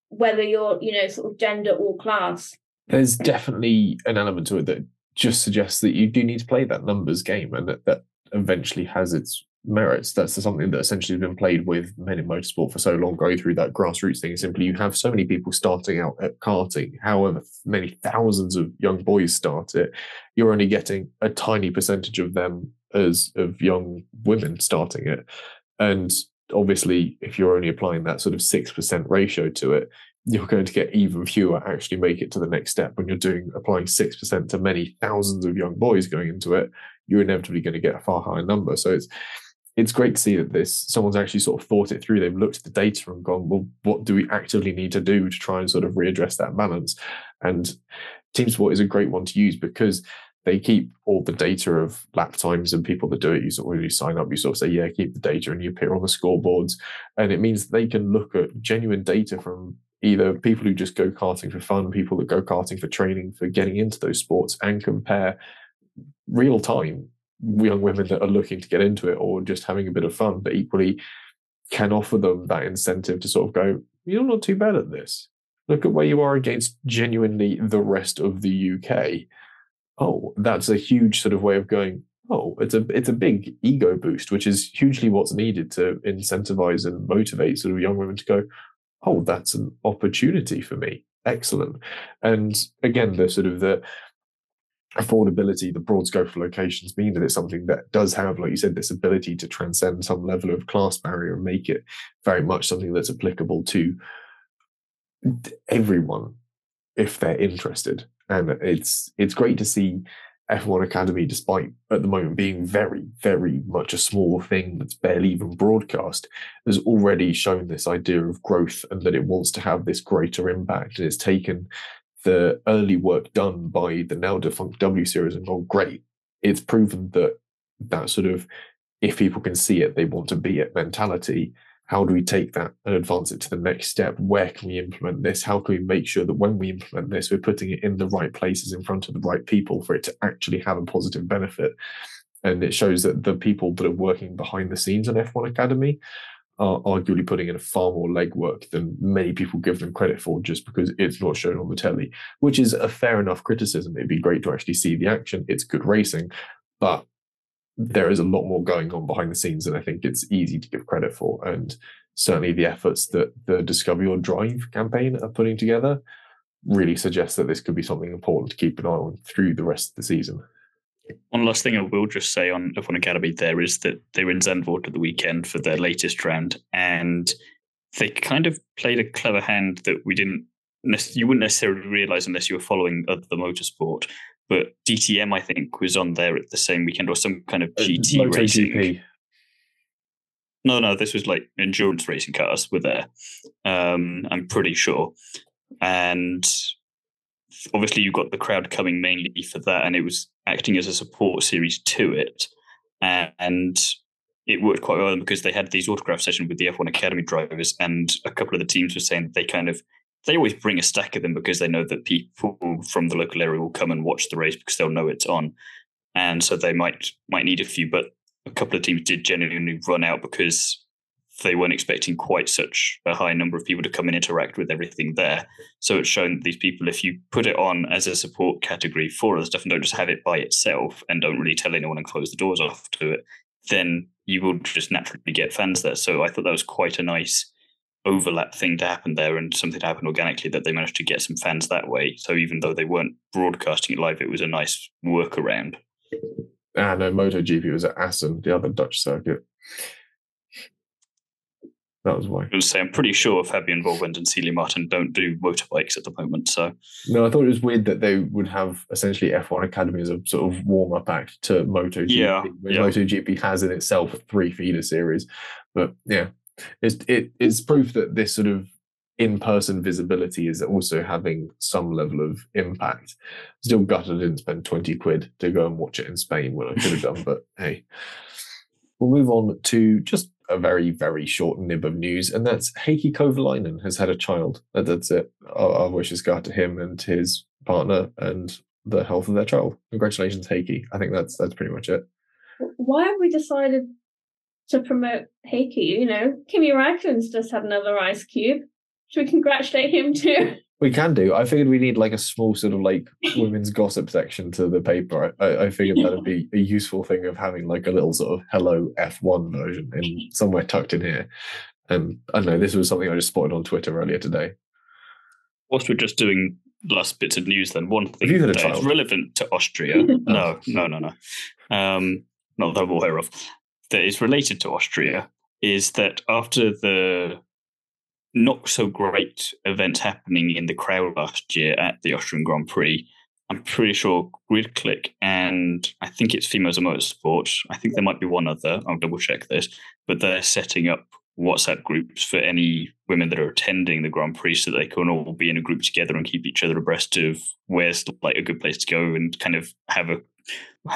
whether you're, you know, sort of gender or class. There's definitely an element to it that just suggests that you do need to play that numbers game, and that, that eventually has its merits. That's something that essentially has been played with men in motorsport for so long, going through that grassroots thing. Simply, you have so many people starting out at karting, however many thousands of young boys start it, you're only getting a tiny percentage of them as of young women starting it. And obviously, if you're only applying that sort of six percent ratio to it, you're going to get even fewer actually make it to the next step. When you're doing applying six percent to many thousands of young boys going into it, you're inevitably going to get a far higher number. So it's it's great to see that this someone's actually sort of thought it through. They've looked at the data and gone, well, what do we actively need to do to try and sort of readdress that balance? And team sport is a great one to use because they keep all the data of lap times and people that do it. You sort of, when you sign up, you sort of say, yeah, keep the data, and you appear on the scoreboards. And it means they can look at genuine data from either people who just go karting for fun, people that go karting for training, for getting into those sports, and compare real time young women that are looking to get into it or just having a bit of fun, but equally can offer them that incentive to sort of go, you're not too bad at this. Look at where you are against genuinely the rest of the U K. Oh, that's a huge sort of way of going, oh, it's a it's a big ego boost, which is hugely what's needed to incentivize and motivate sort of young women to go, oh, that's an opportunity for me. Excellent. And again, the sort of the affordability, the broad scope of locations mean that it's something that does have, like you said, this ability to transcend some level of class barrier and make it very much something that's applicable to everyone if they're interested. And it's it's great to see F one Academy, despite at the moment being very, very much a small thing that's barely even broadcast, has already shown this idea of growth and that it wants to have this greater impact. And it's taken the early work done by the now defunct W Series and gone, great. It's proven that that sort of, if people can see it, they want to be it mentality. How do we take that and advance it to the next step? Where can we implement this? How can we make sure that when we implement this, we're putting it in the right places in front of the right people for it to actually have a positive benefit? And it shows that the people that are working behind the scenes on F one Academy are arguably putting in a far more legwork than many people give them credit for just because it's not shown on the telly, which is a fair enough criticism. It'd be great to actually see the action. It's good racing, but there is a lot more going on behind the scenes than I think it's easy to give credit for. And certainly the efforts that the Discover Your Drive campaign are putting together really suggest that this could be something important to keep an eye on through the rest of the season. One last thing I will just say on F one Academy there is that they were in Zandvoort at the weekend for their latest round, and they kind of played a clever hand that we didn't, you wouldn't necessarily realise unless you were following the motorsport. But D T M, I think, was on there at the same weekend, or some kind of G T uh, racing. G P. No, no, this was like endurance racing cars were there. Um, I'm pretty sure. And obviously you got the crowd coming mainly for that, and it was acting as a support series to it. And it worked quite well because they had these autograph sessions with the F one Academy drivers, and a couple of the teams were saying that they kind of They always bring a stack of them because they know that people from the local area will come and watch the race because they'll know it's on. And so they might might need a few, but a couple of teams did genuinely run out because they weren't expecting quite such a high number of people to come and interact with everything there. So it's shown that these people, if you put it on as a support category for other stuff and don't just have it by itself and don't really tell anyone and close the doors off to it, then you will just naturally get fans there. So I thought that was quite a nice overlap thing to happen there, and something to happen organically that they managed to get some fans that way. So even though they weren't broadcasting it live, it was a nice workaround. Ah, no, MotoGP was at Assen, the other Dutch circuit. That was why. I was saying, I'm pretty sure Fabian Volwend and Seeley Martin don't do motorbikes at the moment. So no, I thought it was weird that they would have essentially F one Academy as a sort of warm-up act to MotoGP. Yeah, yeah. MotoGP has in itself three feeder series, but yeah. It's, it, it's proof that this sort of in-person visibility is also having some level of impact. Still gutted I didn't spend twenty quid to go and watch it in Spain when I could have done, but hey. We'll move on to just a very, very short nib of news, and that's Heikki Kovalainen has had a child. That, that's it. Our, our wishes go out to him and his partner and the health of their child. Congratulations, Heikki. I think that's that's pretty much it. Why have we decided to promote Heikki? You know, Kimi Räikkönen's just had another Ice Cube. Should we congratulate him too? We can do. I figured we need like a small sort of like women's gossip section to the paper. I, I figured that would be a useful thing of having like a little sort of hello F one version in somewhere tucked in here. And I don't know, this was something I just spotted on Twitter earlier today. Whilst we're just doing last bits of news, then one thing that is relevant to Austria. no, no, no, no. Um, not that I'm aware of. That is related to Austria is that after the not so great events happening in the crowd last year at the Austrian Grand Prix. I'm pretty sure GridClick and I think it's Females of Motorsport. I think there might be one other. I'll double check this, but they're setting up WhatsApp groups for any women that are attending the Grand Prix so that they can all be in a group together and keep each other abreast of where's like a good place to go and kind of have a,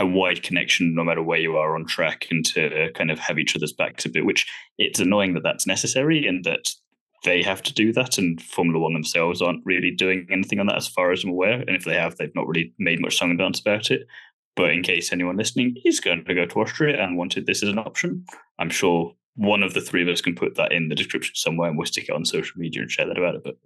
a wide connection no matter where you are on track and to kind of have each other's backs a bit, which it's annoying that that's necessary and that they have to do that, and Formula One themselves aren't really doing anything on that as far as I'm aware, and if they have, they've not really made much song and dance about it. But in case anyone listening is going to go to Austria and wanted this as an option, I'm sure one of the three of us can put that in the description somewhere and we'll stick it on social media and share that about it. But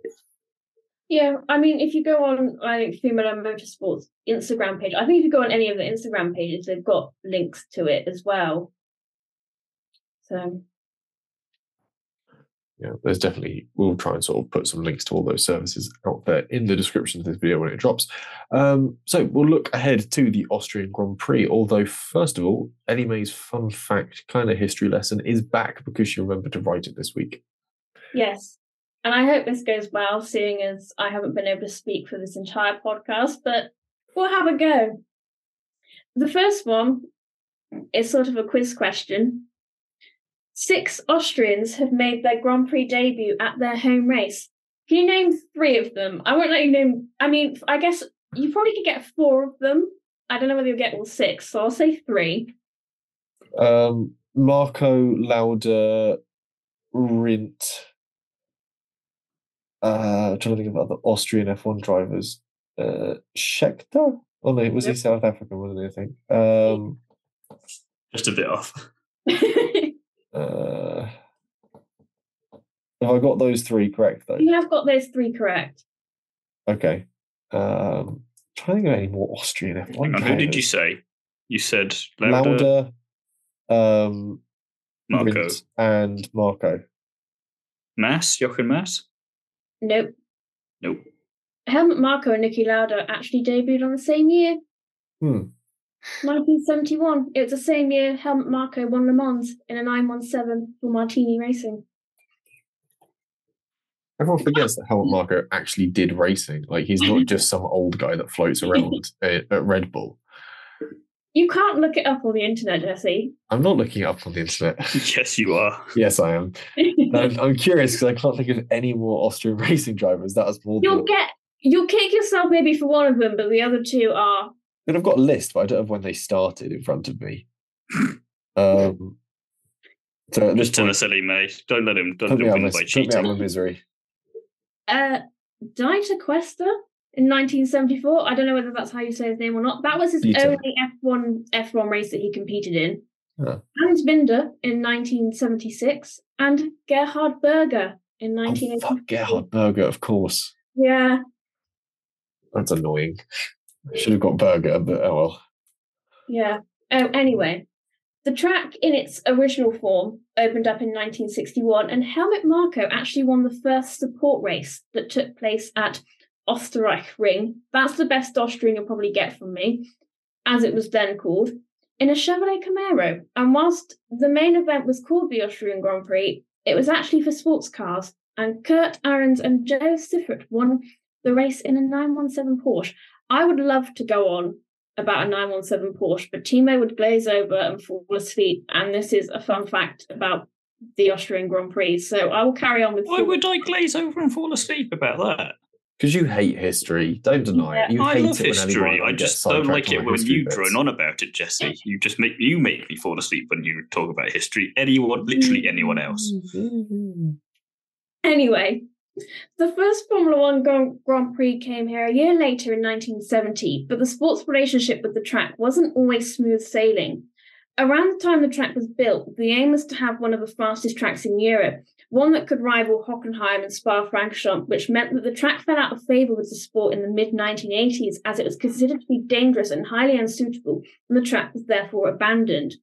yeah, I mean, if you go on like Female and Motorsport's Instagram page, I think if you go on any of the Instagram pages, they've got links to it as well. So yeah, there's definitely, we'll try and sort of put some links to all those services out there in the description of this video when it drops. Um, so we'll look ahead to the Austrian Grand Prix, although first of all, Ellie-May's fun fact kind of history lesson is back because she remembered to write it this week. Yes, and I hope this goes well, seeing as I haven't been able to speak for this entire podcast, but we'll have a go. The first one is sort of a quiz question. Six Austrians have made their Grand Prix debut at their home race. Can you name three of them? I won't let you name... I mean, I guess you probably could get four of them. I don't know whether you'll get all six, so I'll say three. Um, Marco, Lauda, Rindt. Uh, I'm trying to think of other Austrian F one drivers. Uh, Schechter? Oh, no, was yep. He South African, wasn't he, I think? Um, Just a bit off. Uh, have I got those three correct though? You have got those three correct. Okay. Um, trying to think of any more Austrian F one. Hang on, who did you say? You said Lauda, Lauda um, Marco Rint and Marco. Mass, Jochen Mass. Nope. Nope. Helmut Marko and Niki Lauda actually debuted on the same year. Hmm. nineteen seventy-one. It was the same year Helmut Marko won Le Mans in a nine one seven for Martini Racing. Everyone forgets that Helmut Marko actually did racing. Like, he's not just some old guy that floats around at, at Red Bull. You can't look it up on the internet, Jesse. I'm not looking it up on the internet. Yes, you are. Yes, I am. I'm, I'm curious because I can't think of any more Austrian racing drivers. That was more. You'll get. You'll kick yourself maybe for one of them, but the other two are. But I've got a list, but I don't have when they started in front of me. Um, so just tell us, Ellie-May. Don't let him. Don't put me out of my misery. Uh, Dieter Quester in nineteen seventy-four. I don't know whether that's how you say his name or not. That was his Dieter. only F one F one race that he competed in. Huh. Hans Binder in nineteen seventy-six and Gerhard Berger in nineteen eighty. Oh, fuck, Gerhard Berger, of course. Yeah. That's annoying. I should have got Berger, but oh well. Yeah. Oh, anyway, the track in its original form opened up in nineteen sixty-one, and Helmut Marko actually won the first support race that took place at Österreichring. That's the best Austrian you'll probably get from me, as it was then called, in a Chevrolet Camaro. And whilst the main event was called the Austrian Grand Prix, it was actually for sports cars, and Kurt Ahrens and Joe Siffert won the race in a nine one seven Porsche. I would love to go on about a nine one seven Porsche, but Timo would glaze over and fall asleep. And this is a fun fact about the Austrian Grand Prix. So I will carry on with... Why four. would I glaze over and fall asleep about that? Because you hate history. Don't deny yeah. it. You I hate love it history. I just don't like it when you bits. drone on about it, Jesse. You just make you make me fall asleep when you talk about history. Anyone, literally anyone else. Anyway... The first Formula One Grand Prix came here a year later in nineteen seventy, but the sport's relationship with the track wasn't always smooth sailing. Around the time the track was built, the aim was to have one of the fastest tracks in Europe, one that could rival Hockenheim and Spa-Francorchamps, which meant that the track fell out of favour with the sport in the mid nineteen eighties as it was considered to be dangerous and highly unsuitable, and the track was therefore abandoned.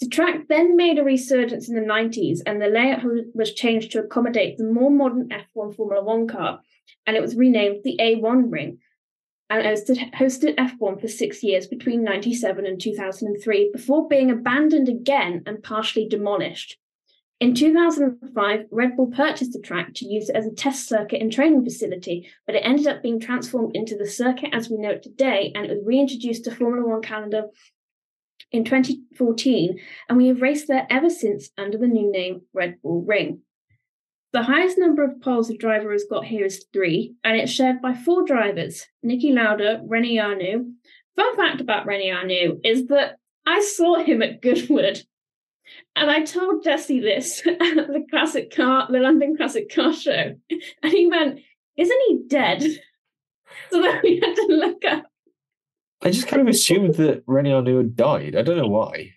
The track then made a resurgence in the nineties, and the layout was changed to accommodate the more modern F one Formula One car, and it was renamed the A one Ring, and hosted, hosted F one for six years between ninety-seven and two thousand three, before being abandoned again and partially demolished. In two thousand five, Red Bull purchased the track to use it as a test circuit and training facility, but it ended up being transformed into the circuit as we know it today, and it was reintroduced to Formula One calendar in twenty fourteen, and we have raced there ever since under the new name Red Bull Ring. The highest number of poles a driver has got here is three, and it's shared by four drivers, Niki Lauda, Renny Arnoux. Fun fact about Renny Arnoux is that I saw him at Goodwood, and I told Jesse this at the classic car, the London Classic Car Show, and he went, "Isn't he dead?" So then we had to look up. I just kind of assumed that Renny Arnoux had died. I don't know why.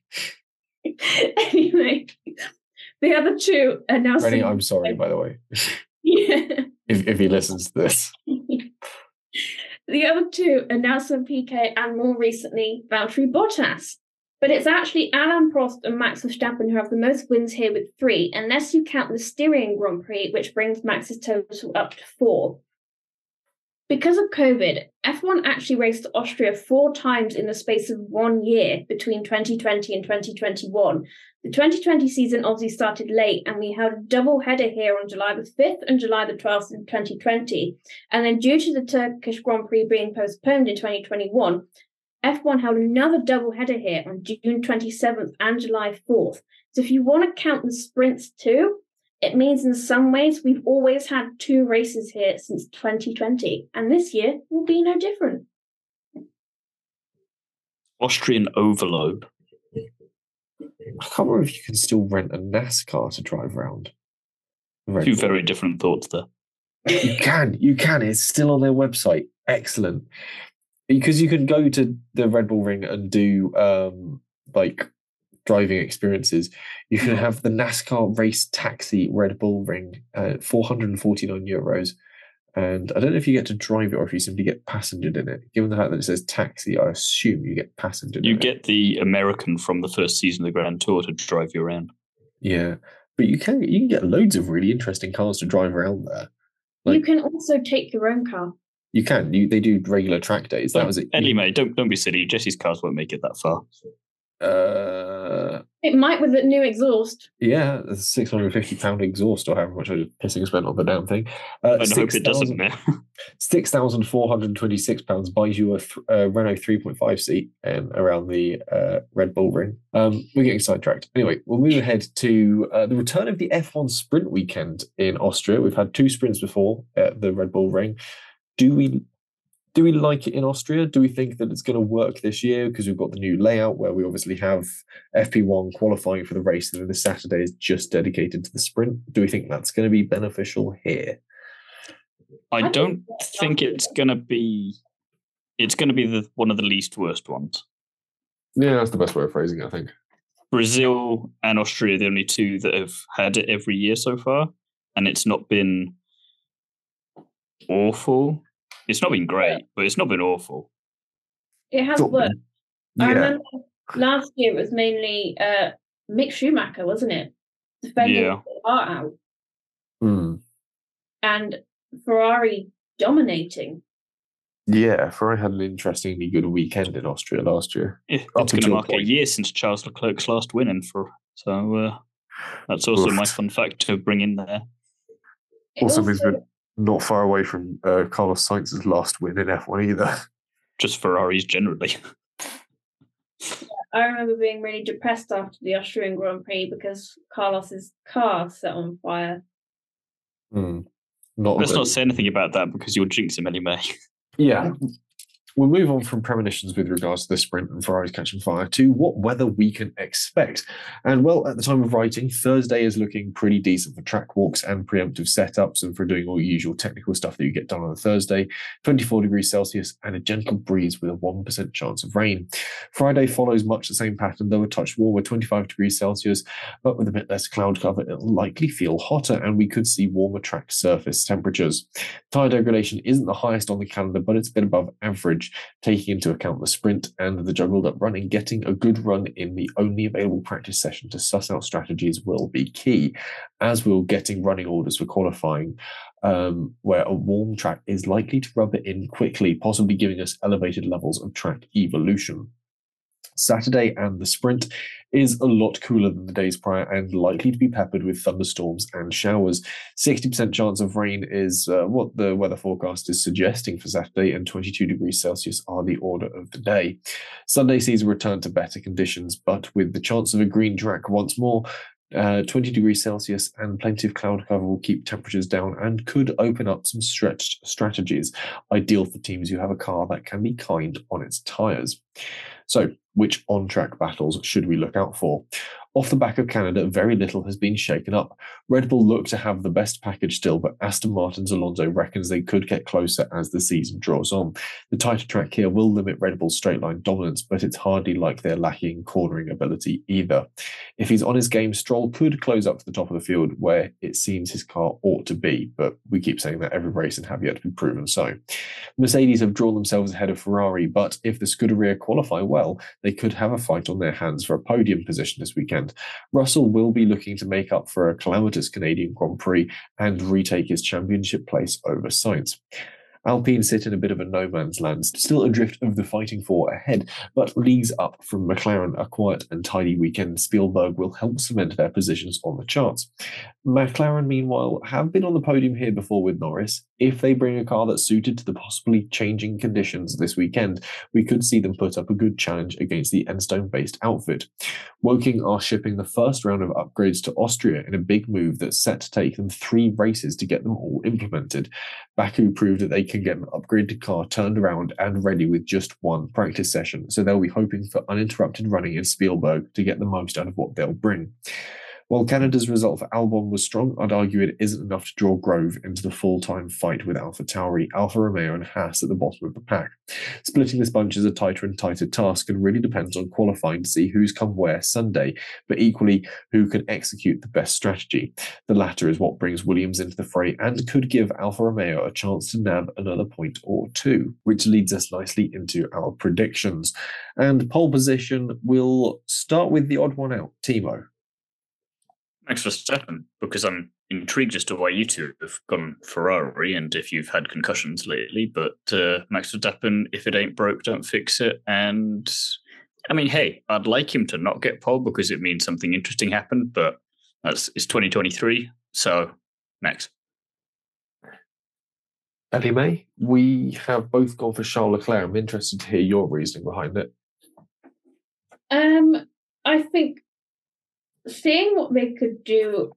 Anyway. The other two are now... Renny, I'm sorry, by the way. Yeah. If, if he listens to this. The other two are Nelson Piquet and, more recently, Valtteri Bottas. But it's actually Alain Prost and Max Verstappen who have the most wins here with three, unless you count the Styrian Grand Prix, which brings Max's total up to four. Because of COVID, F one actually raced Austria four times in the space of one year between twenty twenty and twenty twenty-one. The twenty twenty season obviously started late, and we held a double header here on July the fifth and July the twelfth in twenty twenty. And then due to the Turkish Grand Prix being postponed in twenty twenty-one, F one held another double header here on June twenty-seventh and July fourth. So if you want to count the sprints too, it means in some ways we've always had two races here since twenty twenty, and this year will be no different. Austrian overload. I can't remember if you can still rent a NASCAR to drive around. Rent. Two very different thoughts there. You can, you can. It's still on their website. Excellent. Because you can go to the Red Bull Ring and do um, like... driving experiences. You can have the NASCAR race taxi Red Bull Ring at four hundred forty-nine euros, and I don't know if you get to drive it or if you simply get passengered in it. Given the fact that it says taxi, I assume you get passengered you in get it. The American from the first season of the Grand Tour to drive you around. Yeah, but you can you can get loads of really interesting cars to drive around there. Like, you can also take your own car. You can. You, they do regular track days. Don't, that was it. Ellie May, don't don't be silly. Jesse's cars won't make it that far. Uh, it might with the new exhaust. Yeah, the six hundred fifty pound exhaust, or however much I was pissing spent on the damn thing. Uh, I hope it doesn't now. six thousand four hundred twenty-six pounds buys you a, th- a Renault three point five seat um, around the uh, Red Bull Ring. Um, we're getting sidetracked. Anyway, we'll move ahead to uh, the return of the F one sprint weekend in Austria. We've had two sprints before at the Red Bull Ring. Do we... Do we like it in Austria? Do we think that it's going to work this year? Because we've got the new layout where we obviously have F P one qualifying for the race, and then the Saturday is just dedicated to the sprint. Do we think that's going to be beneficial here? I don't think it's going to be. It's going to be the, one of the least worst ones. Yeah, that's the best way of phrasing it, I think. Brazil and Austria are the only two that have had it every year so far, and it's not been awful. It's not been great, but it's not been awful. It has worked. Yeah. I remember last year it was mainly uh, Mick Schumacher, wasn't it? Defending yeah. the car out. Mm. And Ferrari dominating. Yeah, Ferrari had an interestingly good weekend in Austria last year. Yeah, it's going to mark point. a year since Charles Leclerc's last win in for. So uh, that's also Oof. my fun fact to bring in there. It also means we're not far away from uh, Carlos Sainz's last win in F one either. Just Ferraris generally. I remember being really depressed after the Austrian Grand Prix because Carlos's car set on fire. Mm, not Let's not say anything about that because you'll jinx him anyway. Yeah. We'll move on from premonitions with regards to the sprint and Ferraris catching fire to what weather we can expect. And well, at the time of writing, Thursday is looking pretty decent for track walks and preemptive setups and for doing all the usual technical stuff that you get done on a Thursday. twenty-four degrees Celsius and a gentle breeze with a one percent chance of rain. Friday follows much the same pattern, though a touch warmer, twenty-five degrees Celsius, but with a bit less cloud cover, it'll likely feel hotter and we could see warmer track surface temperatures. Tyre degradation isn't the highest on the calendar, but it's been above average, taking into account the sprint and the juggled up running. Getting a good run in the only available practice session to suss out strategies will be key, as will getting running orders for qualifying, um, where a warm track is likely to rub it in quickly, possibly giving us elevated levels of track evolution. Saturday and the sprint is a lot cooler than the days prior and likely to be peppered with thunderstorms and showers. sixty percent chance of rain is uh, what the weather forecast is suggesting for Saturday, and twenty-two degrees Celsius are the order of the day. Sunday sees a return to better conditions, but with the chance of a green track once more, uh, twenty degrees Celsius and plenty of cloud cover will keep temperatures down and could open up some stretched strategies, ideal for teams who have a car that can be kind on its tyres. So, which on-track battles should we look out for? Off the back of Canada, very little has been shaken up. Red Bull look to have the best package still, but Aston Martin's Alonso reckons they could get closer as the season draws on. The tighter track here will limit Red Bull's straight-line dominance, but it's hardly like they're lacking cornering ability either. If he's on his game, Stroll could close up to the top of the field where it seems his car ought to be, but we keep saying that every race and have yet to be proven so. Mercedes have drawn themselves ahead of Ferrari, but if the Scuderia qualify well, they could have a fight on their hands for a podium position this weekend. Russell will be looking to make up for a calamitous Canadian Grand Prix and retake his championship place over Sainz. Alpine sit in a bit of a no-man's land, still adrift of the fighting four ahead, but leagues up from McLaren. A quiet and tidy weekend, Spielberg will help cement their positions on the charts. McLaren, meanwhile, have been on the podium here before with Norris. If they bring a car that's suited to the possibly changing conditions this weekend, we could see them put up a good challenge against the Enstone-based outfit. Woking are shipping the first round of upgrades to Austria in a big move that's set to take them three races to get them all implemented. Baku proved that they can get an upgraded car turned around and ready with just one practice session, so they'll be hoping for uninterrupted running in Spielberg to get the most out of what they'll bring. While Canada's result for Albon was strong, I'd argue it isn't enough to draw Grove into the full-time fight with AlphaTauri, Alfa Romeo and Haas at the bottom of the pack. Splitting this bunch is a tighter and tighter task and really depends on qualifying to see who's come where Sunday, but equally who can execute the best strategy. The latter is what brings Williams into the fray and could give Alfa Romeo a chance to nab another point or two, which leads us nicely into our predictions. And pole position, we'll start with the odd one out, Timo. Max Verstappen, because I'm intrigued as to why you two have gone Ferrari and if you've had concussions lately, but uh, Max Verstappen, if it ain't broke, don't fix it. And I mean, hey, I'd like him to not get pole because it means something interesting happened, but that's it's twenty twenty-three, so Max. Ellie-May, we have both gone for Charles Leclerc. I'm interested to hear your reasoning behind it. Um, I think seeing what they could do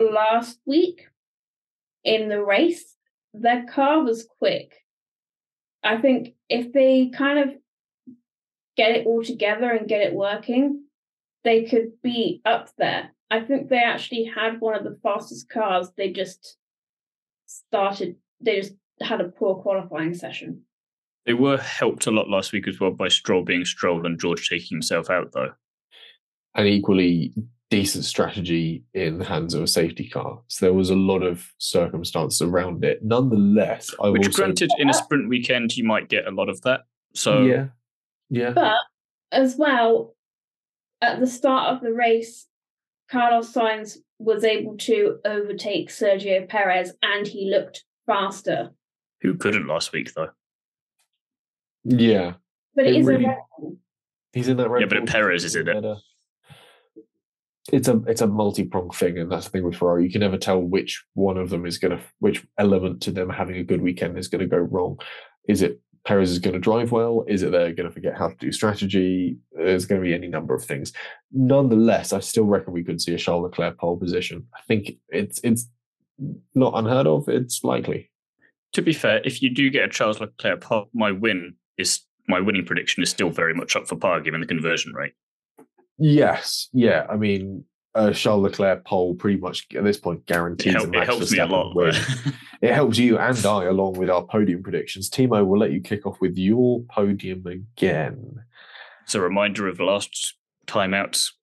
last week in the race, their car was quick. I think if they kind of get it all together and get it working, they could be up there. I think they actually had one of the fastest cars. They just started, they just had a poor qualifying session. They were helped a lot last week as well by Stroll being Stroll and George taking himself out, though. And equally, decent strategy in the hands of a safety car. So there was a lot of circumstance around it. Nonetheless, I Which also... granted, in a sprint weekend, you might get a lot of that. So yeah, yeah. But as well, at the start of the race, Carlos Sainz was able to overtake Sergio Perez and he looked faster. Who couldn't last week, though? Yeah. But it, it is really... a Red Bull. He's in that Red Yeah, Bull but Perez is in it. Better. It's a it's a multi-pronged thing, and that's the thing with Ferrari. You can never tell which one of them is going to, which element to them having a good weekend is going to go wrong. Is it Perez is going to drive well? Is it they're going to forget how to do strategy? There's going to be any number of things. Nonetheless, I still reckon we could see a Charles Leclerc pole position. I think it's it's not unheard of. It's likely. To be fair, if you do get a Charles Leclerc pole, my win is my winning prediction is still very much up for par given the conversion rate. Yes, yeah. I mean, uh, Charles Leclerc pole pretty much at this point guarantees. It, help, it helps me a lot. It helps you and I along with our podium predictions. Timo, will let you kick off with your podium again. It's a reminder of last time out's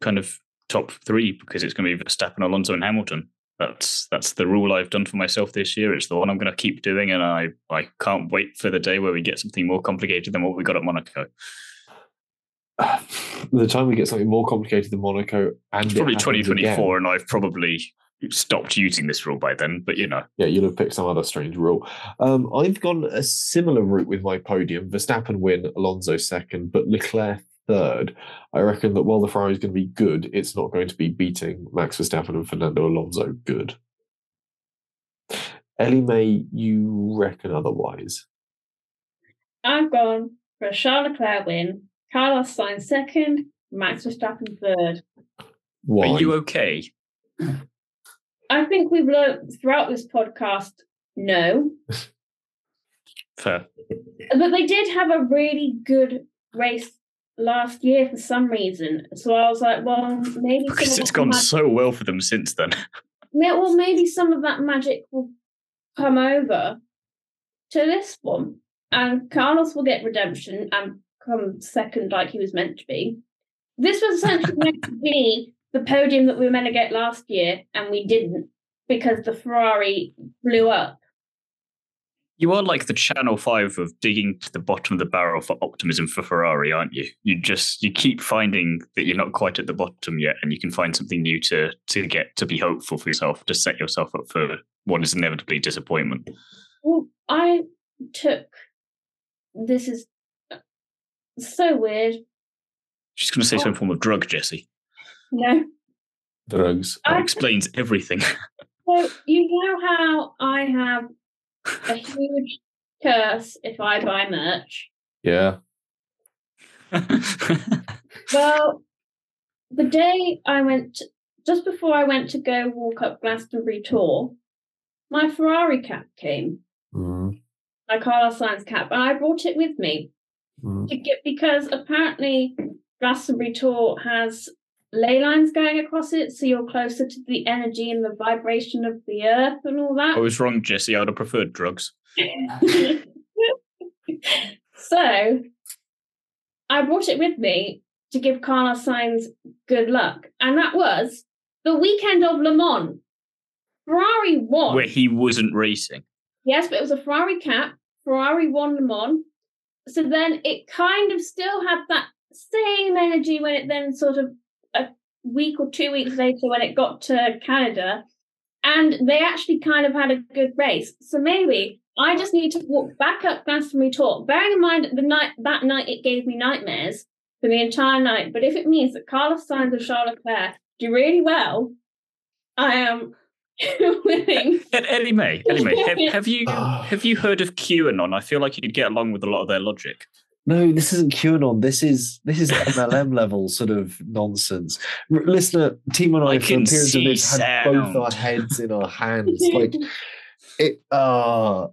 kind of top three because it's going to be Verstappen, Alonso, and Hamilton. That's that's the rule I've done for myself this year. It's the one I'm going to keep doing, and I I can't wait for the day where we get something more complicated than what we got at Monaco. Uh, the time we get something more complicated than Monaco, and it's probably twenty twenty-four, again. And I've probably stopped using this rule by then. But you know, yeah, you'll have picked some other strange rule. Um, I've gone a similar route with my podium: Verstappen win, Alonso second, but Leclerc third, I reckon that while the Ferrari is going to be good, it's not going to be beating Max Verstappen and Fernando Alonso good. Ellie-May, you reckon otherwise? I've gone for a Charles Leclerc win, Carlos Sainz second, Max Verstappen third. Why? Are you okay? I think we've learned throughout this podcast, no. Fair. But they did have a really good race last year for some reason. So I was like, well, maybe... Because it's gone magic... so well for them since then. Yeah, well, maybe some of that magic will come over to this one. And Carlos will get redemption and come second like he was meant to be. This was essentially meant to be the podium that we were meant to get last year, and we didn't because the Ferrari blew up. You are like the Channel five of digging to the bottom of the barrel for optimism for Ferrari, aren't you? You just you keep finding that you're not quite at the bottom yet, and you can find something new to to get to be hopeful for yourself, to set yourself up for what is inevitably disappointment. Well, I took this is so weird. She's going to say oh. some form of drug, Jesse. No. Drugs. That I, explains everything. So you know how I have a huge curse if I buy merch. Yeah. Well, the day I went, to, just before I went to go walk up Glastonbury Tor, my Ferrari cap came. Mm. My Carlos Sainz cap, and I brought it with me mm. to get because apparently Glastonbury Tor has ley lines going across it, so you're closer to the energy and the vibration of the earth and all that. I was wrong, Jesse. I would have preferred drugs. So, I brought it with me to give Carlos Sainz good luck. And that was the weekend of Le Mans. Ferrari won. Where he wasn't racing. Yes, but it was a Ferrari cap. Ferrari won Le Mans. So then it kind of still had that same energy when it then sort of week or two weeks later when it got to Canada, and they actually kind of had a good race. So maybe I just need to walk back up Glastonbury Tor, bearing in mind the night that night it gave me nightmares for the entire night. But if it means that Carlos Sainz and Charles Leclerc do really well, I am willing. Ellie-May, Ellie-May, have, have you have you heard of QAnon? I feel like you could get along with a lot of their logic. No, this isn't QAnon. This is this is M L M level sort of nonsense. R- listener, Timo and I, I for a period of this sound. had both our heads in our hands. Like it. Ah,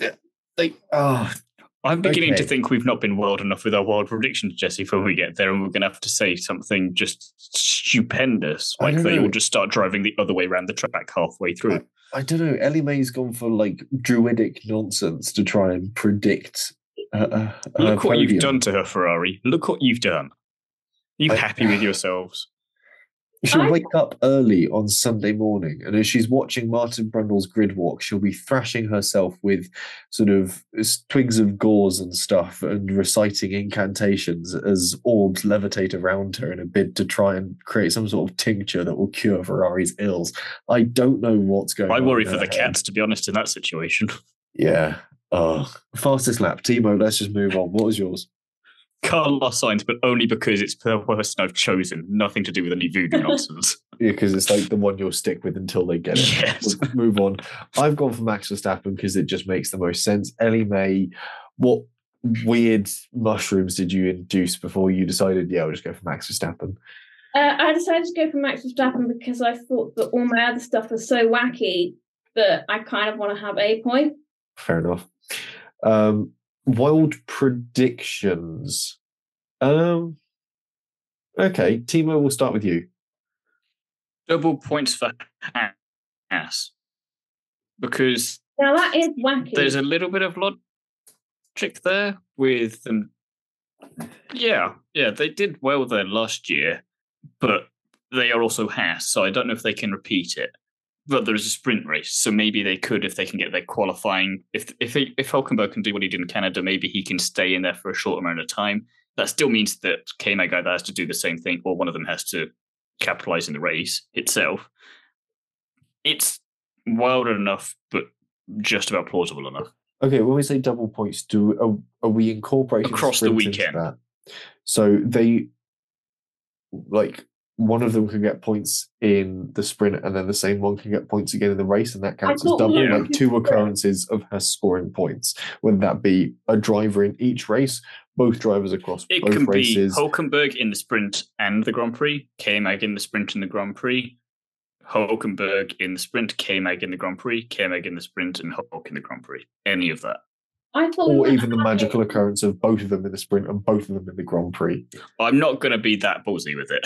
uh, like ah. Uh, I'm beginning okay. to think we've not been wild enough with our wild predictions, Jesse. For when we get there, and we're going to have to say something just stupendous, like they will just start driving the other way around the track halfway through. I, I don't know. Ellie-May's gone for like druidic nonsense to try and predict. Uh, uh, Look what you've done to her, Ferrari. Look what you've done. Are you I, happy with yourselves? She'll I... wake up early on Sunday morning, and as she's watching Martin Brundle's grid walk, she'll be thrashing herself with sort of twigs of gauze and stuff and reciting incantations as orbs levitate around her in a bid to try and create some sort of tincture that will cure Ferrari's ills. I don't know what's going I on. I worry for the head. cats, to be honest, in that situation. Yeah. Oh, fastest lap. Timo, let's just move on. What was yours? Carlos Sainz, but only because it's the person I've chosen. Nothing to do with any voodoo nonsense. Yeah, because it's like the one you'll stick with until they get it. Yes. Let's move on. I've gone for Max Verstappen because it just makes the most sense. Ellie-May, what weird mushrooms did you induce before you decided, yeah, I'll just go for Max Verstappen? Uh, I decided to go for Max Verstappen because I thought that all my other stuff was so wacky that I kind of want to have a point. Fair enough. Um, wild predictions. Um, okay, Timo, we'll start with you. Double points for Haas. Because now that is wacky. There's a little bit of logic there with them. Yeah, yeah, they did well there last year, but they are also Haas, so I don't know if they can repeat it. But there is a sprint race, so maybe they could if they can get their qualifying. If if they, if Hulkenberg can do what he did in Canada, maybe he can stay in there for a short amount of time. That still means that K-Mag either has to do the same thing, or one of them has to capitalize in the race itself. It's wild enough, but just about plausible enough. Okay, when we say double points, do are, are we incorporating across the weekend? So they, like, one of them can get points in the sprint, and then the same one can get points again in the race, and that counts as double. Yeah. Like two occurrences of her scoring points. Whether that be a driver in each race, both drivers across it both races. It can be Hulkenberg in the sprint and the Grand Prix, K-Mag in the sprint and the Grand Prix, Hulkenberg in the sprint, K-Mag in the Grand Prix, K-Mag in the sprint, and Hulk in the Grand Prix. Any of that. I thought or even the magical happened. Occurrence of both of them in the sprint and both of them in the Grand Prix. I'm not going to be that ballsy with it.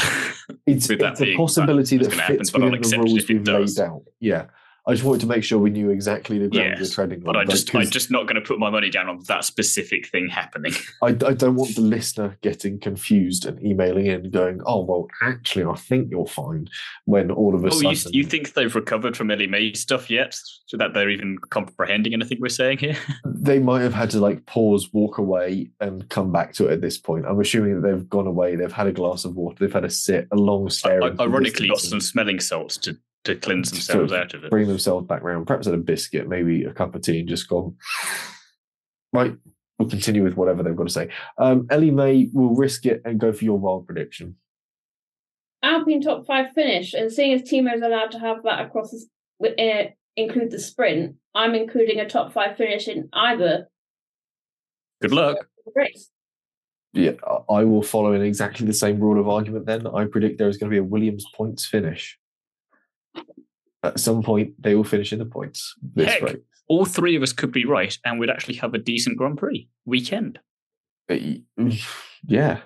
It's, with it's a possibility that, that fits happen, within the rules we've does. laid out. Yeah, I just wanted to make sure we knew exactly the ground yes, we're treading but on. But I just, I'm just not going to put my money down on that specific thing happening. I, I don't want the listener getting confused and emailing in going, oh, well, actually, I think you're fine, when all of a oh, sudden... You, you think they've recovered from Ellie-May stuff yet? So that they're even comprehending anything we're saying here? They might have had to like pause, walk away, and come back to it at this point. I'm assuming that they've gone away, they've had a glass of water, they've had a sit, a long stare. I, ironically, got some smelling salts to to cleanse themselves out of it. Bring themselves back round, perhaps had a biscuit, maybe a cup of tea, and just gone, right, we'll continue with whatever they've got to say. Um, Ellie-May will risk it and go for your wild prediction. Alpine top five finish, and seeing as Timo's allowed to have that across his, uh, include the sprint, I'm including a top five finish in either. Good luck. Race. Yeah, I will follow in exactly the same rule of argument then. I predict there is going to be a Williams points finish. At some point, they will finish in the points. This Heck, race. All three of us could be right, and we'd actually have a decent Grand Prix weekend. Yeah.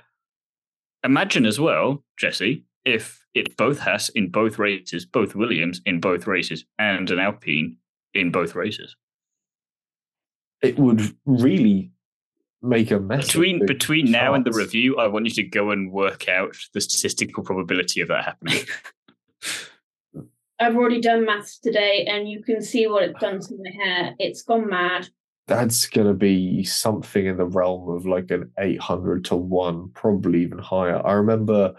Imagine as well, Jesse, if it's both Haas in both races, both Williams in both races, and an Alpine in both races. It would really make a mess. Between, between charts. Now and the review, I want you to go and work out the statistical probability of that happening. I've already done maths today, and you can see what it's done to my hair. It's gone mad. That's going to be something in the realm of like an eight hundred to one, probably even higher. I remember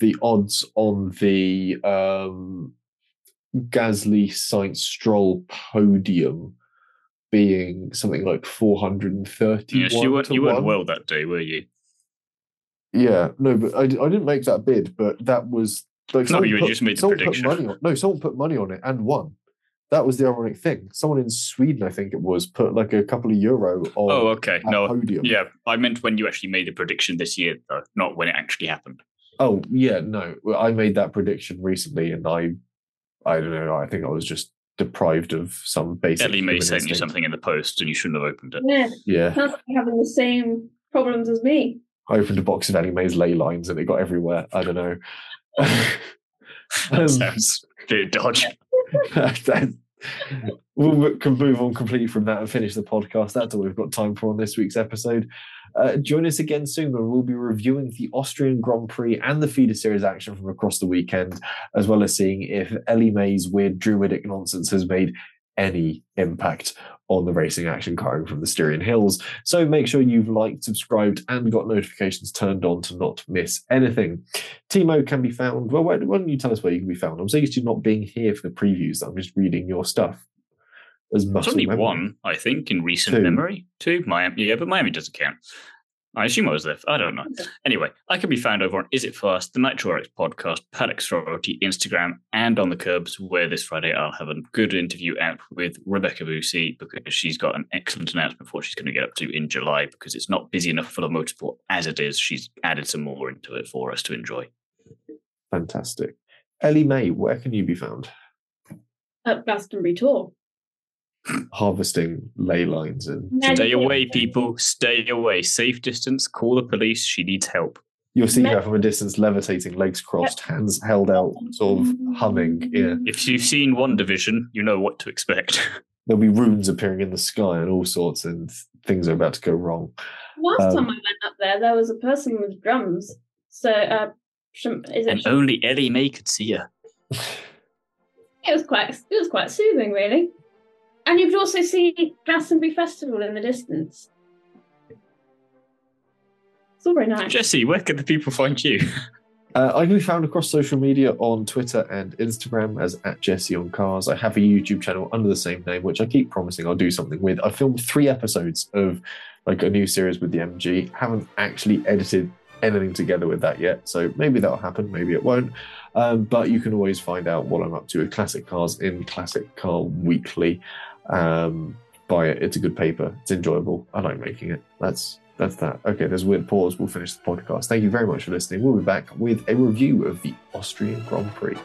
the odds on the um, Gasly Sainz Stroll podium being something like four hundred thirty-one. Yes, you weren't, you weren't well that day, were you? Yeah, no, but I, I didn't make that bid, but that was... Like no, you put, just made the prediction. Put money on, no, someone put money on it and won. That was the ironic thing. Someone in Sweden, I think it was, put like a couple of euro on oh, okay. no, podium. Yeah, I meant when you actually made the prediction this year, though, not when it actually happened. Oh, yeah, no. I made that prediction recently, and I I don't know, I think I was just deprived of some basic... Ellie-May sent you something in the post, and you shouldn't have opened it. Yeah. Yeah. Sounds like you're having the same problems as me. I opened a box of Ellie-May's ley lines, and it got everywhere. I don't know. that um, sounds very dodgy. We can move on completely from that and finish the podcast. That's all we've got time for on this week's episode. Uh, join us again soon when we'll be reviewing the Austrian Grand Prix and the feeder series action from across the weekend, as well as seeing if Ellie-May's weird druidic nonsense has made any impact on the racing action coming from the Styrian Hills. So make sure you've liked, subscribed, and got notifications turned on to not miss anything. Timo can be found... Well, why don't you tell us where you can be found? I'm so used to not being here for the previews that I'm just reading your stuff. As much There's only memory. One, I think, in recent Two. memory. Two? Miami. Yeah, but Miami doesn't count. I assume I was there. I don't know. Anyway, I can be found over on Is It Fast, the Nitrorx podcast, Paddock's Royalty, Instagram, and on the Curbs, where this Friday I'll have a good interview out with Rebecca Busi, because she's got an excellent announcement for what she's going to get up to in July, because it's not busy enough for the motorsport as it is. She's added some more into it for us to enjoy. Fantastic. Ellie-May, where can you be found? At Glastonbury Tour. Harvesting ley lines and stay away, people. Stay away. Safe distance. Call the police. She needs help. You'll see her from a distance, levitating, legs crossed, hands held out, sort of humming. Yeah. If you've seen One Division, you know what to expect. There'll be runes appearing in the sky and all sorts, and things are about to go wrong. Last um, time I went up there, there was a person with drums. So, uh, is it and only Ellie-May could see her. It was quite. It was quite soothing, really. And you could also see Glastonbury Festival in the distance. It's all very nice. Jesse, where can the people find you? Uh, I can be found across social media on Twitter and Instagram as at Jesse on Cars. I have a YouTube channel under the same name, which I keep promising I'll do something with. I filmed three episodes of like a new series with the M G. Haven't actually edited anything together with that yet, so maybe that'll happen, maybe it won't. Um, but you can always find out what I'm up to with Classic Cars in Classic Car Weekly. Um, buy it; it's a good paper. It's enjoyable. I like making it. That's. That's that. Okay, there's a weird pause. We'll finish the podcast. Thank you very much for listening. We'll be back with a review of the Austrian Grand Prix.